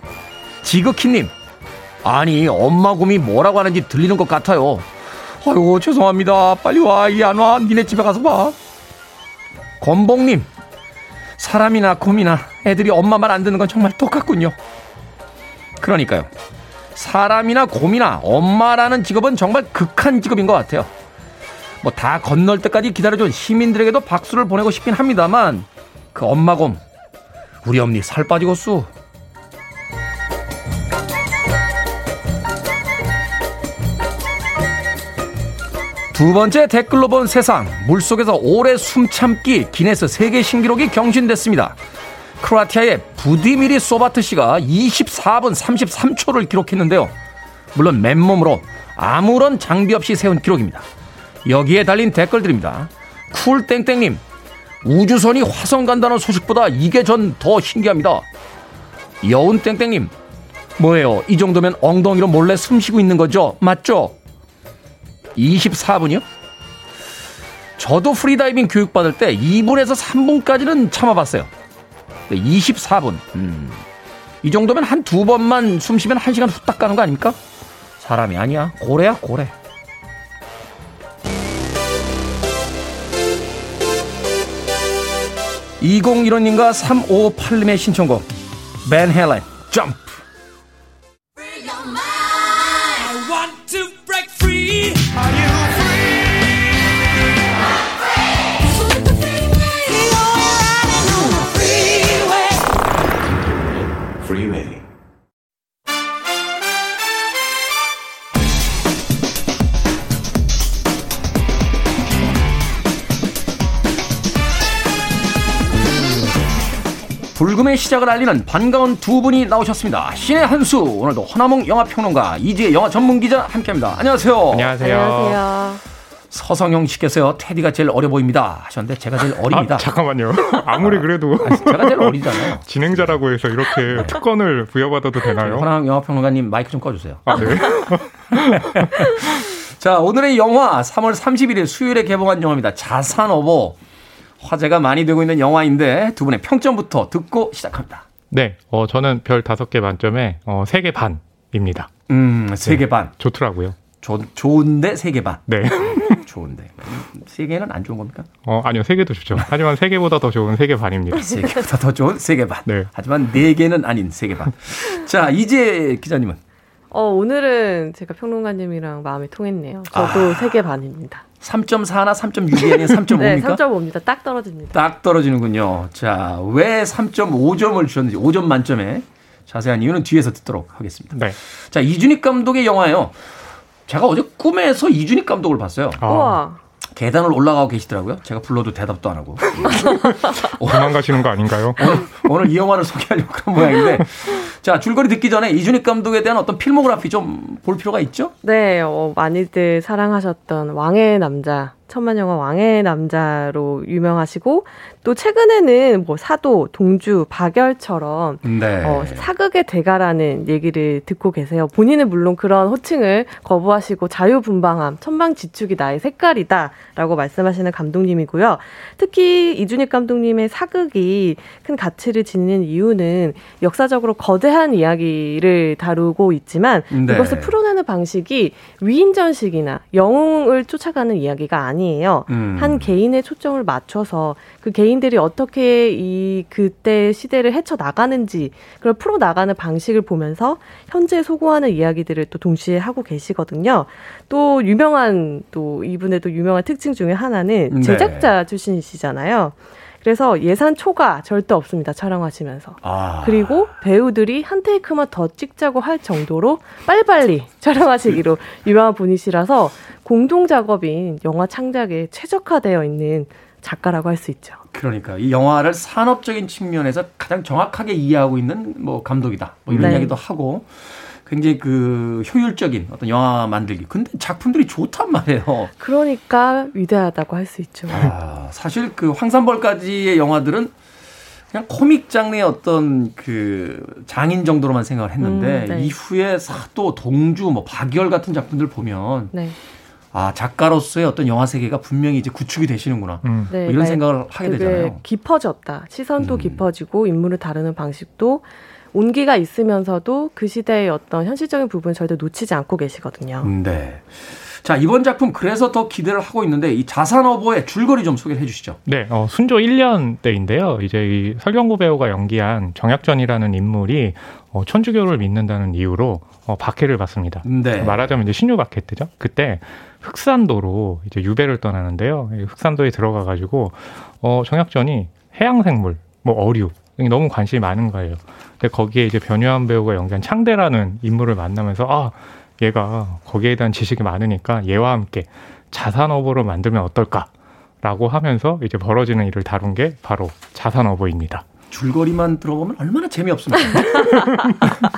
지극히님, 아니 엄마 곰이 뭐라고 하는지 들리는 것 같아요. 아이고 죄송합니다. 빨리 와. 이 안 와. 니네 집에 가서 봐. 건봉님, 사람이나 곰이나 애들이 엄마 말 안 듣는 건 정말 똑같군요. 그러니까요. 사람이나 곰이나 엄마라는 직업은 정말 극한 직업인 것 같아요. 뭐 다 건널 때까지 기다려준 시민들에게도 박수를 보내고 싶긴 합니다만 그 엄마 곰, 우리 엄니 살 빠지겄수. 두 번째 댓글로 본 세상. 물속에서 오래 숨참기 기네스 세계 신기록이 경신됐습니다. 크로아티아의 부디미리 소바트 씨가 24분 33초를 기록했는데요. 물론 맨몸으로 아무런 장비 없이 세운 기록입니다. 여기에 달린 댓글들입니다. 쿨땡땡님, 우주선이 화성 간다는 소식보다 이게 전 더 신기합니다. 여운땡땡님, 뭐예요? 이 정도면 엉덩이로 몰래 숨쉬고 있는 거죠? 맞죠? 24분이요? 저도 프리다이빙 교육받을 때 2분에서 3분까지는 참아봤어요. 24분. 이 정도면 한두 번만 숨 쉬면 1시간 후딱 가는 거 아닙니까? 사람이 아니야. 고래야, 고래. (2015님과) 3558님의 신청곡 밴 헬렌 점프. 불금의 시작을 알리는 반가운 두 분이 나오셨습니다. 신의 한수, 오늘도 허나몽 영화평론가, 이지혜 영화 전문기자 함께합니다. 안녕하세요. 안녕하세요. 서성영 씨께서요, 테디가 제일 어려 보입니다 하셨는데 제가 제일 어립니다. 아, 잠깐만요. 아무리 그래도 제가 제일 어리잖아요. 진행자라고 해서 이렇게 특권을 부여받아도 되나요? 허나몽 영화평론가님 마이크 좀 꺼주세요. 아, 네. 자, 오늘의 영화 3월 31일 수요일에 개봉한 영화입니다. 자산어보. 화제가 많이 되고 있는 영화인데 두 분의 평점부터 듣고 시작합니다. 네, 저는 별 5개 만점에 3개 반입니다. 3개 네, 반. 좋더라고요. 좋은데 3개 반. 네. 좋은데. 3개는 안 좋은 겁니까? 아니요. 3개도 좋죠. 하지만 3개보다 더 좋은 3개 반입니다. 3개보다 더 좋은 3개 반. 네. 하지만 4개는 아닌 3개 반. 자, 이제 기자님은? 오늘은 제가 평론가님이랑 마음이 통했네요. 저도 3개 반입니다. 3.4나 3.6이 아닌 3.5입니까? 네, 3.5입니다. 딱 떨어집니다. 딱 떨어지는군요. 자, 왜 3.5점을 주셨는지, 5점 만점에 자세한 이유는 뒤에서 듣도록 하겠습니다. 네. 자, 이준익 감독의 영화예요. 제가 어제 꿈에서 이준익 감독을 봤어요. 우와. 계단을 올라가고 계시더라고요. 제가 불러도 대답도 안 하고. 도망가시는 거 아닌가요? 오늘 이 영화를 소개하려고 한 모양인데 자, 줄거리 듣기 전에 이준익 감독에 대한 어떤 필모그래피 좀 볼 필요가 있죠? 네, 많이들 사랑하셨던 왕의 남자, 천만 영화 왕의 남자로 유명하시고 또 최근에는 뭐 사도, 동주, 박열처럼 네. 사극의 대가라는 얘기를 듣고 계세요. 본인은 물론 그런 호칭을 거부하시고 자유분방함, 천방지축이 나의 색깔이다라고 말씀하시는 감독님이고요. 특히 이준익 감독님의 사극이 큰 가치를 지니는 이유는 역사적으로 거대한 이야기를 다루고 있지만 네. 이것을 풀어내는 방식이 위인전식이나 영웅을 쫓아가는 이야기가 아니에요. 한 개인의 초점을 맞춰서 그 개인들이 어떻게 이 그때 시대를 헤쳐나가는지 그걸 풀어나가는 방식을 보면서 현재 소구하는 이야기들을 또 동시에 하고 계시거든요. 또 유명한 또 이분의 또 유명한 특징 중에 하나는 제작자 출신이시잖아요. 그래서 예산 초과 절대 없습니다. 촬영하시면서. 아. 그리고 배우들이 한 테이크만 더 찍자고 할 정도로 빨리빨리 촬영하시기로 유명한 분이시라서 공동작업인 영화 창작에 최적화되어 있는 작가라고 할 수 있죠. 그러니까 이 영화를 산업적인 측면에서 가장 정확하게 이해하고 있는 뭐 감독이다. 뭐 이런 네. 이야기도 하고. 굉장히 그 효율적인 어떤 영화 만들기. 근데 작품들이 좋단 말이에요. 그러니까 위대하다고 할 수 있죠. 아, 사실 그 황산벌까지의 영화들은 그냥 코믹 장르의 어떤 그 장인 정도로만 생각을 했는데 네. 이후에 사도, 동주, 뭐 박열 같은 작품들 보면 네. 아, 작가로서의 어떤 영화 세계가 분명히 이제 구축이 되시는구나. 네, 뭐 이런 생각을 하게 되잖아요. 깊어졌다. 시선도 깊어지고 인물을 다루는 방식도 온기가 있으면서도 그 시대의 어떤 현실적인 부분을 절대 놓치지 않고 계시거든요. 네. 자, 이번 작품 그래서 더 기대를 하고 있는데 이 자산어보의 줄거리 좀 소개를 해주시죠. 네, 순조 1년 때인데요. 이제 이 설경구 배우가 연기한 정약전이라는 인물이 천주교를 믿는다는 이유로 박해를 받습니다. 네. 말하자면 이제 신유 박해 때죠. 그때 흑산도로 이제 유배를 떠나는데요. 흑산도에 들어가가지고 정약전이 해양생물, 뭐 어류 너무 관심이 많은 거예요. 근데 거기에 이제 변요한 배우가 연기한 창대라는 인물을 만나면서 아, 얘가 거기에 대한 지식이 많으니까 얘와 함께 자산어보를 만들면 어떨까라고 하면서 이제 벌어지는 일을 다룬 게 바로 자산어보입니다. 줄거리만 들어보면 얼마나 재미없습니까?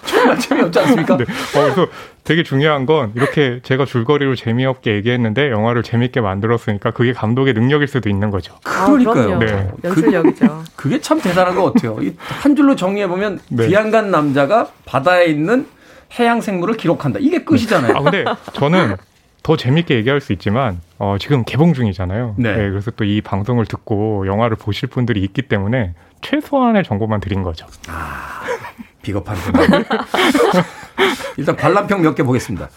정말 재미없지 않습니까? 네. 그래서 되게 중요한 건 이렇게 제가 줄거리로 재미없게 얘기했는데 영화를 재미있게 만들었으니까 그게 감독의 능력일 수도 있는 거죠. 그러니까요. 아, 네. 연출력이죠. 그게 참 대단한 것 같아요. 한 줄로 정리해보면 네. 귀양간 남자가 바다에 있는 해양 생물을 기록한다. 이게 끝이잖아요. 아, 근데 저는 더 재미있게 얘기할 수 있지만 지금 개봉 중이잖아요. 네. 네, 그래서 또 이 방송을 듣고 영화를 보실 분들이 있기 때문에 최소한의 정보만 드린 거죠. 아, 비겁한 생각. 일단 관람평 몇 개 보겠습니다.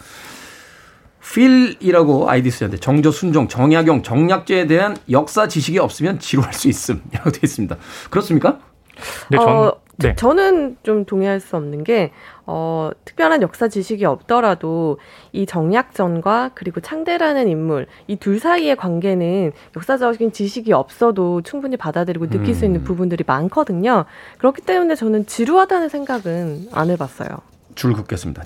필이라고 아이디 쓰는데 정조, 순종, 정약용, 정약제에 대한 역사 지식이 없으면 지루할 수 있음. 이라고 되어 있습니다. 그렇습니까? 네, 네. 저는 좀 동의할 수 없는 게 특별한 역사 지식이 없더라도 이 정약전과 그리고 창대라는 인물 이 둘 사이의 관계는 역사적인 지식이 없어도 충분히 받아들이고 느낄 수 있는 부분들이 많거든요. 그렇기 때문에 저는 지루하다는 생각은 안 해봤어요. 줄 긋겠습니다.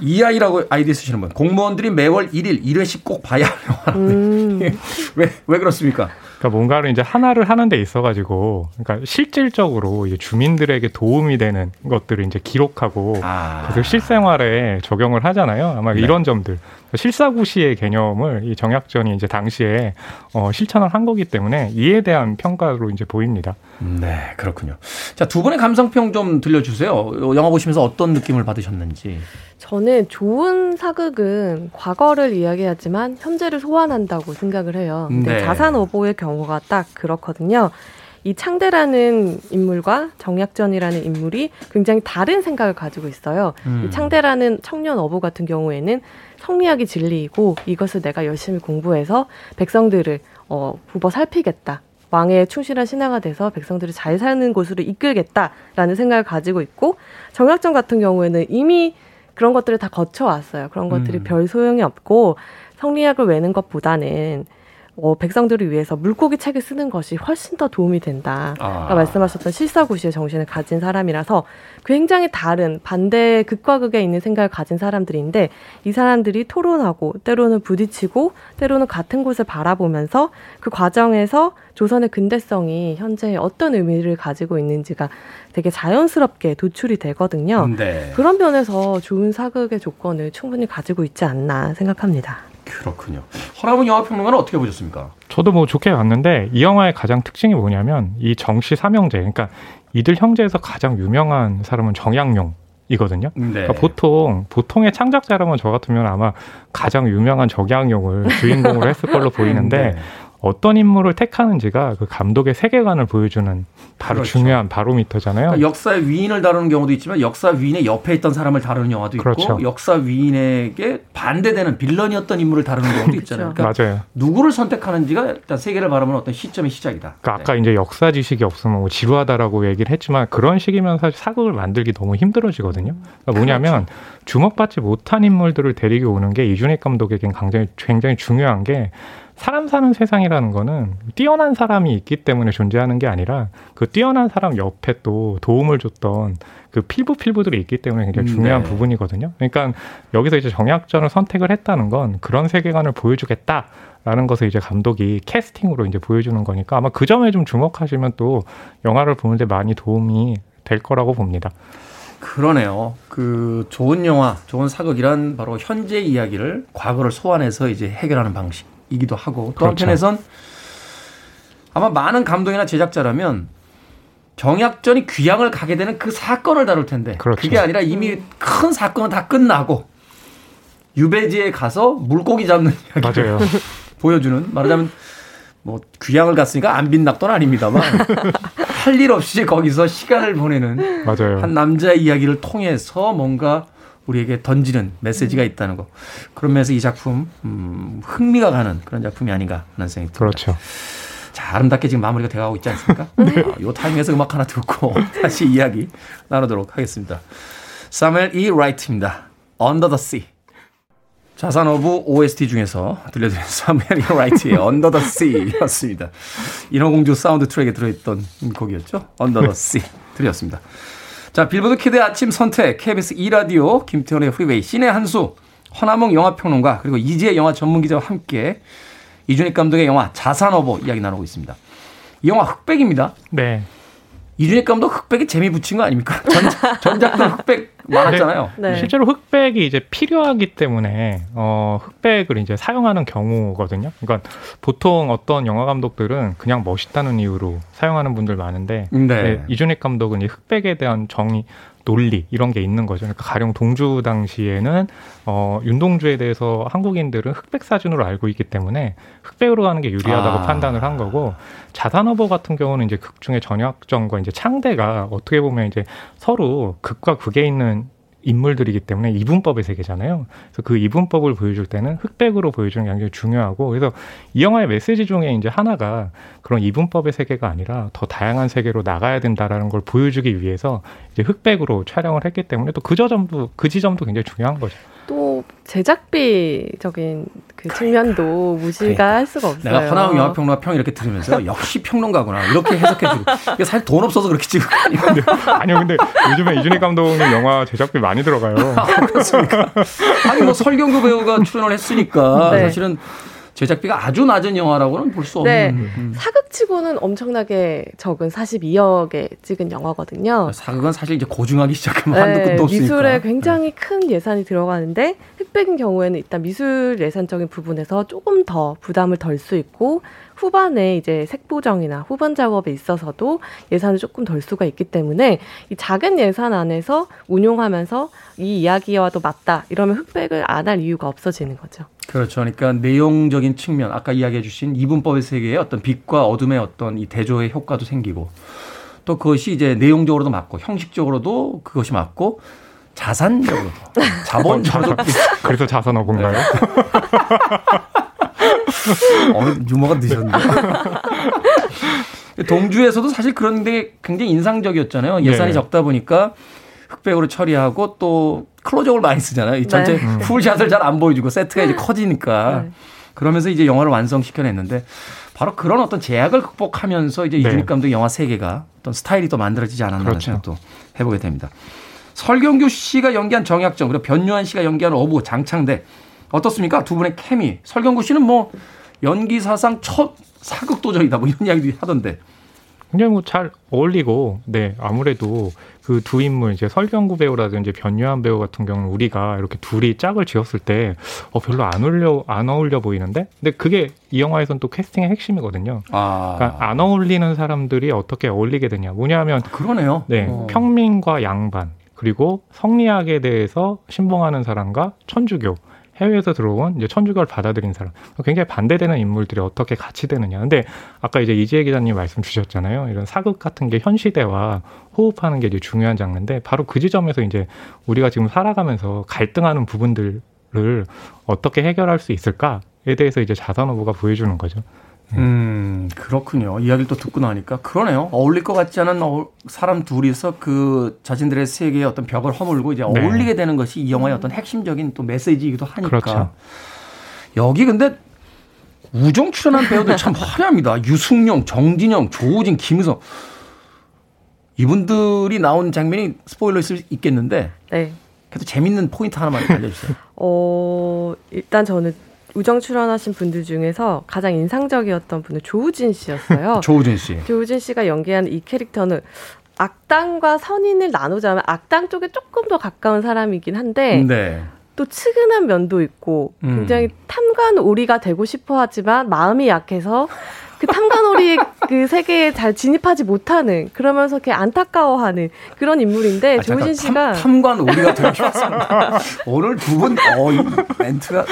이아이라고 아이디 쓰시는 분. 공무원들이 매월 1일 1회씩 꼭 봐야 하는데 왜 그렇습니까? 그러니까 뭔가를 이제 하나를 하는 데 있어가지고, 그러니까 실질적으로 이제 주민들에게 도움이 되는 것들을 이제 기록하고, 그래서 실생활에 적용을 하잖아요. 아마 네. 이런 점들. 실사구시의 개념을 이 정약전이 이제 당시에 실천을 한 거기 때문에 이에 대한 평가로 이제 보입니다. 네, 그렇군요. 자, 두 분의 감상평 좀 들려주세요. 영화 보시면서 어떤 느낌을 받으셨는지. 저는 좋은 사극은 과거를 이야기하지만 현재를 소환한다고 생각을 해요. 근데 네. 자산어보의 경우가 딱 그렇거든요. 이 창대라는 인물과 정약전이라는 인물이 굉장히 다른 생각을 가지고 있어요. 이 창대라는 청년 어부 같은 경우에는 성리학이 진리이고 이것을 내가 열심히 공부해서 백성들을 굽어 살피겠다. 왕에 충실한 신하가 돼서 백성들을 잘 사는 곳으로 이끌겠다라는 생각을 가지고 있고 정약전 같은 경우에는 이미 그런 것들을 다 거쳐왔어요. 그런 것들이 별 소용이 없고 성리학을 외는 것보다는 백성들을 위해서 물고기 책을 쓰는 것이 훨씬 더 도움이 된다. 아까 말씀하셨던 실사구시의 정신을 가진 사람이라서 굉장히 다른 반대의 극과 극에 있는 생각을 가진 사람들인데 이 사람들이 토론하고 때로는 부딪히고 때로는 같은 곳을 바라보면서 그 과정에서 조선의 근대성이 현재 어떤 의미를 가지고 있는지가 되게 자연스럽게 도출이 되거든요. 네. 그런 면에서 좋은 사극의 조건을 충분히 가지고 있지 않나 생각합니다. 그렇군요. 허라문 영화평론가는 어떻게 보셨습니까? 저도 뭐 좋게 봤는데 이 영화의 가장 특징이 뭐냐면 이 정씨 삼형제, 그러니까 이들 형제에서 가장 유명한 사람은 정약용 이거든요. 네. 그러니까 보통의 창작자라면 저 같으면 아마 가장 유명한 정약용을 주인공으로 했을 걸로 보이는데 네. 어떤 인물을 택하는지가 그 감독의 세계관을 보여주는 바로 그렇죠. 중요한 바로미터잖아요. 그러니까 역사의 위인을 다루는 경우도 있지만 역사 위인의 옆에 있던 사람을 다루는 영화도 있고 그렇죠. 역사 위인에게 반대되는 빌런이었던 인물을 다루는 경우도 있잖아요. 그러니까 맞아요. 누구를 선택하는지가 일단 세계를 바라보는 어떤 시점의 시작이다. 그러니까 네. 아까 이제 역사 지식이 없으면 뭐 지루하다라고 얘기를 했지만 그런 식이면 사실 사극을 만들기 너무 힘들어지거든요. 그러니까 뭐냐면 그렇죠. 주목받지 못한 인물들을 데리고 오는 게 이준익 감독에겐 굉장히 중요한 게 사람 사는 세상이라는 거는 뛰어난 사람이 있기 때문에 존재하는 게 아니라 그 뛰어난 사람 옆에 또 도움을 줬던 그 필부들이 있기 때문에 굉장히 중요한 네. 부분이거든요. 그러니까 여기서 이제 정약전을 선택을 했다는 건 그런 세계관을 보여주겠다라는 것을 이제 감독이 캐스팅으로 이제 보여주는 거니까 아마 그 점에 좀 주목하시면 또 영화를 보는데 많이 도움이 될 거라고 봅니다. 그러네요. 그 좋은 영화, 좋은 사극이란 바로 현재 이야기를 과거를 소환해서 이제 해결하는 방식. 이기도 하고 또 그렇죠. 한편에선 아마 많은 감독이나 제작자라면 정약전이 귀향을 가게 되는 그 사건을 다룰 텐데 그렇죠. 그게 아니라 이미 큰 사건은 다 끝나고 유배지에 가서 물고기 잡는 이야기를 보여주는 말하자면 뭐 귀향을 갔으니까 안 빈 낙도는 아닙니다만 할 일 없이 거기서 시간을 보내는 맞아요. 한 남자의 이야기를 통해서 뭔가 우리에게 던지는 메시지가 있다는 거. 그러면서 이 작품 흥미가 가는 그런 작품이 아닌가 하는 생각이 듭니다. 그렇죠. 자, 아름답게 지금 마무리가 돼가고 있지 않습니까? 네. 이 타이밍에서 음악 하나 듣고 다시 이야기 나누도록 하겠습니다. 사무엘 E. 라이트입니다. Under the Sea. 자산 오브 OST 중에서 들려드린 사무엘 E. 라이트의 Under the Sea였습니다. 인어공주 사운드 트랙에 들어있던 곡이었죠. Under the Sea 들렸습니다. 자, 빌보드 키드의 아침 선택, KBS 2라디오, 김태원의 프리웨이, 신의 한수, 허남몽 영화평론가, 그리고 이지혜 영화 전문기자와 함께 이준익 감독의 영화 자산어보 이야기 나누고 있습니다. 이 영화 흑백입니다. 네. 이준익 감독 흑백에 재미 붙인 거 아닙니까? 전작도 흑백 많았잖아요. 네. 실제로 흑백이 이제 필요하기 때문에 흑백을 이제 사용하는 경우거든요. 그러니까 보통 어떤 영화 감독들은 그냥 멋있다는 이유로 사용하는 분들 많은데 네. 이준익 감독은 이 흑백에 대한 정의 논리 이런 게 있는 거죠. 그러니까 가령 동주 당시에는 윤동주에 대해서 한국인들은 흑백 사진으로 알고 있기 때문에 흑백으로 가는 게 유리하다고 판단을 한 거고 자산어보 같은 경우는 이제 극중의 정약전과 이제 창대가 어떻게 보면 이제 서로 극과 극에 있는 인물들이기 때문에 이분법의 세계잖아요. 그래서 그 이분법을 보여줄 때는 흑백으로 보여주는 게 굉장히 중요하고 그래서 이 영화의 메시지 중에 이제 하나가 그런 이분법의 세계가 아니라 더 다양한 세계로 나가야 된다라는 걸 보여주기 위해서 이제 흑백으로 촬영을 했기 때문에 또 그 지점도 굉장히 중요한 거죠. 또 제작비적인 그 측면도 무시가 할 수가 없어요. 내가 허나웅 영화평론가 평 이렇게 들으면서 역시 평론가구나 이렇게 해석해주고 이게 사실 돈 없어서 그렇게 찍은 거 아니거든요. 아니요. 근데 요즘에 이준익 감독님 영화 제작비 많이 들어가요. 아, 그렇습니까? 아니 뭐 설경구 배우가 출연을 했으니까 네. 사실은 제작비가 아주 낮은 영화라고는 볼 수 없는. 네. 사극치고는 엄청나게 적은 42억에 찍은 영화거든요. 사극은 사실 이제 고증하기 시작하면 네. 한도 끝도 없으니까. 미술에 굉장히 큰 예산이 들어가는데 흑백인 경우에는 일단 미술 예산적인 부분에서 조금 더 부담을 덜 수 있고 후반에 이제 색보정이나 후반 작업에 있어서도 예산을 조금 덜 수가 있기 때문에 이 작은 예산 안에서 운용하면서 이 이야기와도 맞다 이러면 흑백을 안 할 이유가 없어지는 거죠. 그렇죠. 그러니까 내용적인 측면 아까 이야기해 주신 이분법의 세계에 어떤 빛과 어둠의 어떤 이 대조의 효과도 생기고 또 그것이 이제 내용적으로도 맞고 형식적으로도 그것이 맞고 자산적으로도 자본적으로도 그래서 자산어보인가요? 유머가 늦었네. 동주에서도 사실 그런 게 굉장히 인상적이었잖아요. 예산이 네. 적다 보니까 흑백으로 처리하고 또 클로즈업을 많이 쓰잖아요. 이 전체 네. 풀샷을 잘 안 보여주고 세트가 이제 커지니까 네. 그러면서 이제 영화를 완성시켜냈는데 바로 그런 어떤 제약을 극복하면서 이제 이준익 감독의 영화 세계가 어떤 스타일이 또 만들어지지 않았나 그렇죠. 생각도 해보게 됩니다. 설경규 씨가 연기한 정약전 그리고 변요한 씨가 연기한 어부 장창대 어떻습니까? 두 분의 케미. 설경구 씨는 뭐 연기 사상 첫 사극도전이다 뭐 이런 이야기도 하던데. 굉장히 뭐 잘 어울리고, 네, 아무래도 그 두 인물, 이제 설경구 배우라든지 변요한 배우 같은 경우는 우리가 이렇게 둘이 짝을 지었을 때, 별로 안 어울려 보이는데? 근데 그게 이 영화에서는 또 캐스팅의 핵심이거든요. 아. 그러니까 안 어울리는 사람들이 어떻게 어울리게 되냐. 뭐냐면. 그러네요. 네. 평민과 양반, 그리고 성리학에 대해서 신봉하는 사람과 천주교. 해외에서 들어온 이제 천주교를 받아들인 사람, 굉장히 반대되는 인물들이 어떻게 같이 되느냐. 근데 아까 이제 이지혜 기자님 말씀 주셨잖아요. 이런 사극 같은 게 현시대와 호흡하는 게 이제 중요한 장르인데 바로 그 지점에서 이제 우리가 지금 살아가면서 갈등하는 부분들을 어떻게 해결할 수 있을까에 대해서 이제 자선어부가 보여주는 거죠. 그렇군요. 이야기를 또 듣고 나니까 그러네요. 어울릴 것 같지 않은 사람 둘이서 그 자신들의 세계의 어떤 벽을 허물고 이제 어울리게 되는 것이 이 영화의 어떤 핵심적인 또 메시지이기도 하니까. 그렇죠. 여기 근데 우정 출연한 배우들 참 화려합니다. 유승용, 정진영, 조우진, 김우성 이분들이 나온 장면이 스포일러일 수 있겠는데 네. 그래도 재밌는 포인트 하나만 알려주세요. 일단 저는 우정 출연하신 분들 중에서 가장 인상적이었던 분은 조우진 씨였어요. 조우진 씨. 조우진 씨가 연기한 이 캐릭터는 악당과 선인을 나누자면 악당 쪽에 조금 더 가까운 사람이긴 한데 네. 또 측은한 면도 있고 굉장히 탐관오리가 되고 싶어 하지만 마음이 약해서 그 탐관오리 그 세계에 잘 진입하지 못하는 그러면서 이렇게 안타까워하는 그런 인물인데 조우진 씨가 탐관오리가 되고 싶었습니다. 오늘 두 분 멘트가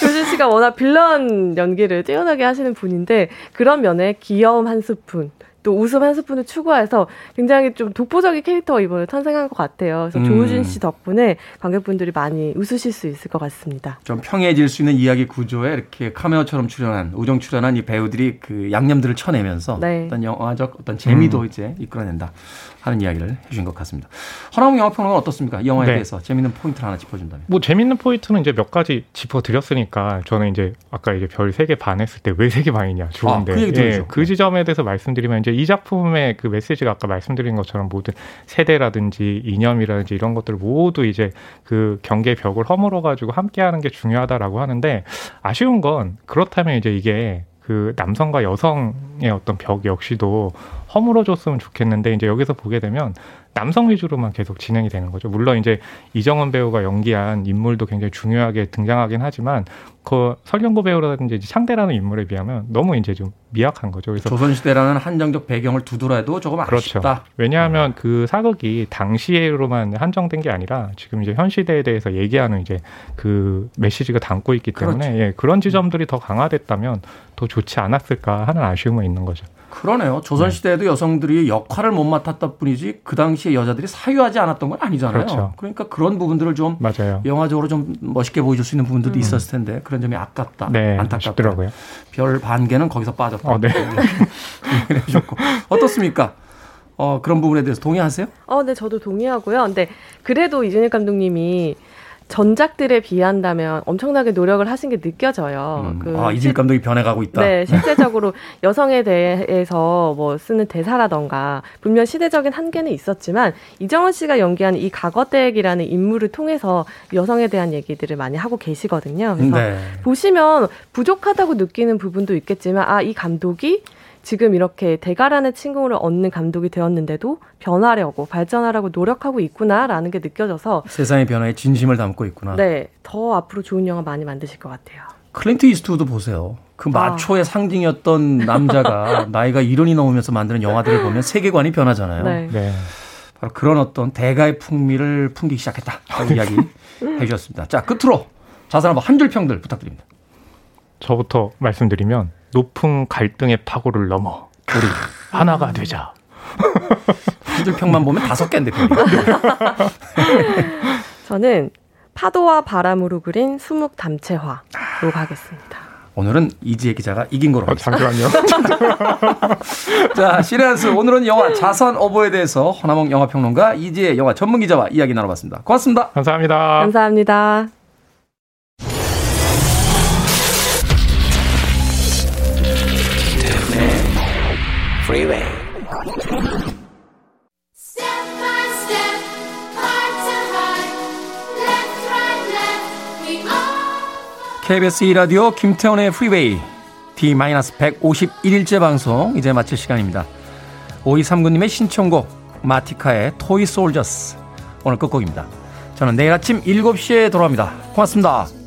조우진 씨가 워낙 빌런 연기를 뛰어나게 하시는 분인데 그런 면에 귀여움 한 스푼 또 웃음 한 스푼을 추구해서 굉장히 좀 독보적인 캐릭터가 이번에 탄생한 것 같아요. 그래서 조우진 씨 덕분에 관객분들이 많이 웃으실 수 있을 것 같습니다. 좀 평이해질 수 있는 이야기 구조에 이렇게 카메오처럼 출연한, 우정 출연한 이 배우들이 그 양념들을 쳐내면서 네. 어떤 영화적 어떤 재미도 이제 이끌어낸다 하는 이야기를 해주신 것 같습니다. 허남웅 영화평론가는 어떻습니까? 이 영화에 네. 대해서 재밌는 포인트를 하나 짚어준다면. 뭐 재밌는 포인트는 이제 몇 가지 짚어드렸으니까 저는 이제 아까 이제 별 3개 반 했을 때 왜 3개 반이냐 좋은데 그 얘기 들으셨죠. 그 지점에 대해서 말씀드리면 이제 이 작품의 그 메시지가 아까 말씀드린 것처럼 모든 세대라든지 이념이라든지 이런 것들 모두 이제 그 경계의 벽을 허물어가지고 함께하는 게 중요하다라고 하는데 아쉬운 건 그렇다면 이제 이게 그 남성과 여성의 어떤 벽 역시도 허물어줬으면 좋겠는데 이제 여기서 보게 되면 남성 위주로만 계속 진행이 되는 거죠. 물론 이제 이정은 배우가 연기한 인물도 굉장히 중요하게 등장하긴 하지만 그 설경구 배우라든지 이제 창대라는 인물에 비하면 너무 이제 좀 미약한 거죠. 그래서 조선시대라는 한정적 배경을 두더라도 조금 아쉽다. 그렇죠. 왜냐하면 그 사극이 당시에로만 한정된 게 아니라 지금 이제 현 시대에 대해서 얘기하는 이제 그 메시지가 담고 있기 때문에 그렇죠. 예, 그런 지점들이 더 강화됐다면 더 좋지 않았을까 하는 아쉬움은 있는 거죠. 그러네요. 조선시대에도 여성들이 역할을 못 맡았다 뿐이지 그 당시에 여자들이 사유하지 않았던 건 아니잖아요. 그렇죠. 그러니까 그런 부분들을 좀 맞아요. 영화적으로 좀 멋있게 보여줄 수 있는 부분들도 있었을 텐데 그런 점이 아깝다. 네, 안타깝다. 별 반 개는 거기서 빠졌다. 네. 어떻습니까? 그런 부분에 대해서 동의하세요? 네, 저도 동의하고요. 근데 그래도 이준익 감독님이 전작들에 비한다면 엄청나게 노력을 하신 게 느껴져요. 이준익 감독이 변해가고 있다. 네, 실제적으로 여성에 대해서 뭐 쓰는 대사라던가 분명 시대적인 한계는 있었지만 이정은 씨가 연기한 이 가거댁이라는 인물을 통해서 여성에 대한 얘기들을 많이 하고 계시거든요. 그래서 보시면 부족하다고 느끼는 부분도 있겠지만 이 감독이 지금 이렇게 대가라는 칭호를 얻는 감독이 되었는데도 변하려고 발전하려고 노력하고 있구나라는 게 느껴져서 세상의 변화에 진심을 담고 있구나. 네. 더 앞으로 좋은 영화 많이 만드실 것 같아요. 클린트 이스트우드 보세요. 그 마초의 상징이었던 남자가 나이가 70이 넘으면서 만드는 영화들을 보면 세계관이 변하잖아요. 네. 바로 그런 어떤 대가의 풍미를 풍기기 시작했다. 라고 이야기 해주셨습니다. 자, 끝으로 자산어부 한 줄 평들 부탁드립니다. 저부터 말씀드리면 높은 갈등의 파고를 넘어 우리 하나가 되자. 한줄평만 보면 5개인데 저는 파도와 바람으로 그린 수묵 담채화로 가겠습니다. 오늘은 이지혜 기자가 이긴 거로 잠시만요. 자, 신의 한 수 오늘은 영화 자선어부에 대해서 허남홍 영화평론가 이지혜 영화 전문기자와 이야기 나눠봤습니다. 고맙습니다. 감사합니다. Freeway. Step by step, heart to heart, left, right, left, we are. KBS 2라디오 김태원의 Freeway D-151일째 방송 이제 마칠 시간입니다. 5239님의 신청곡 마티카의 토이 솔저스 오늘 끝곡입니다. 저는 내일 아침 7시에 돌아옵니다. 고맙습니다.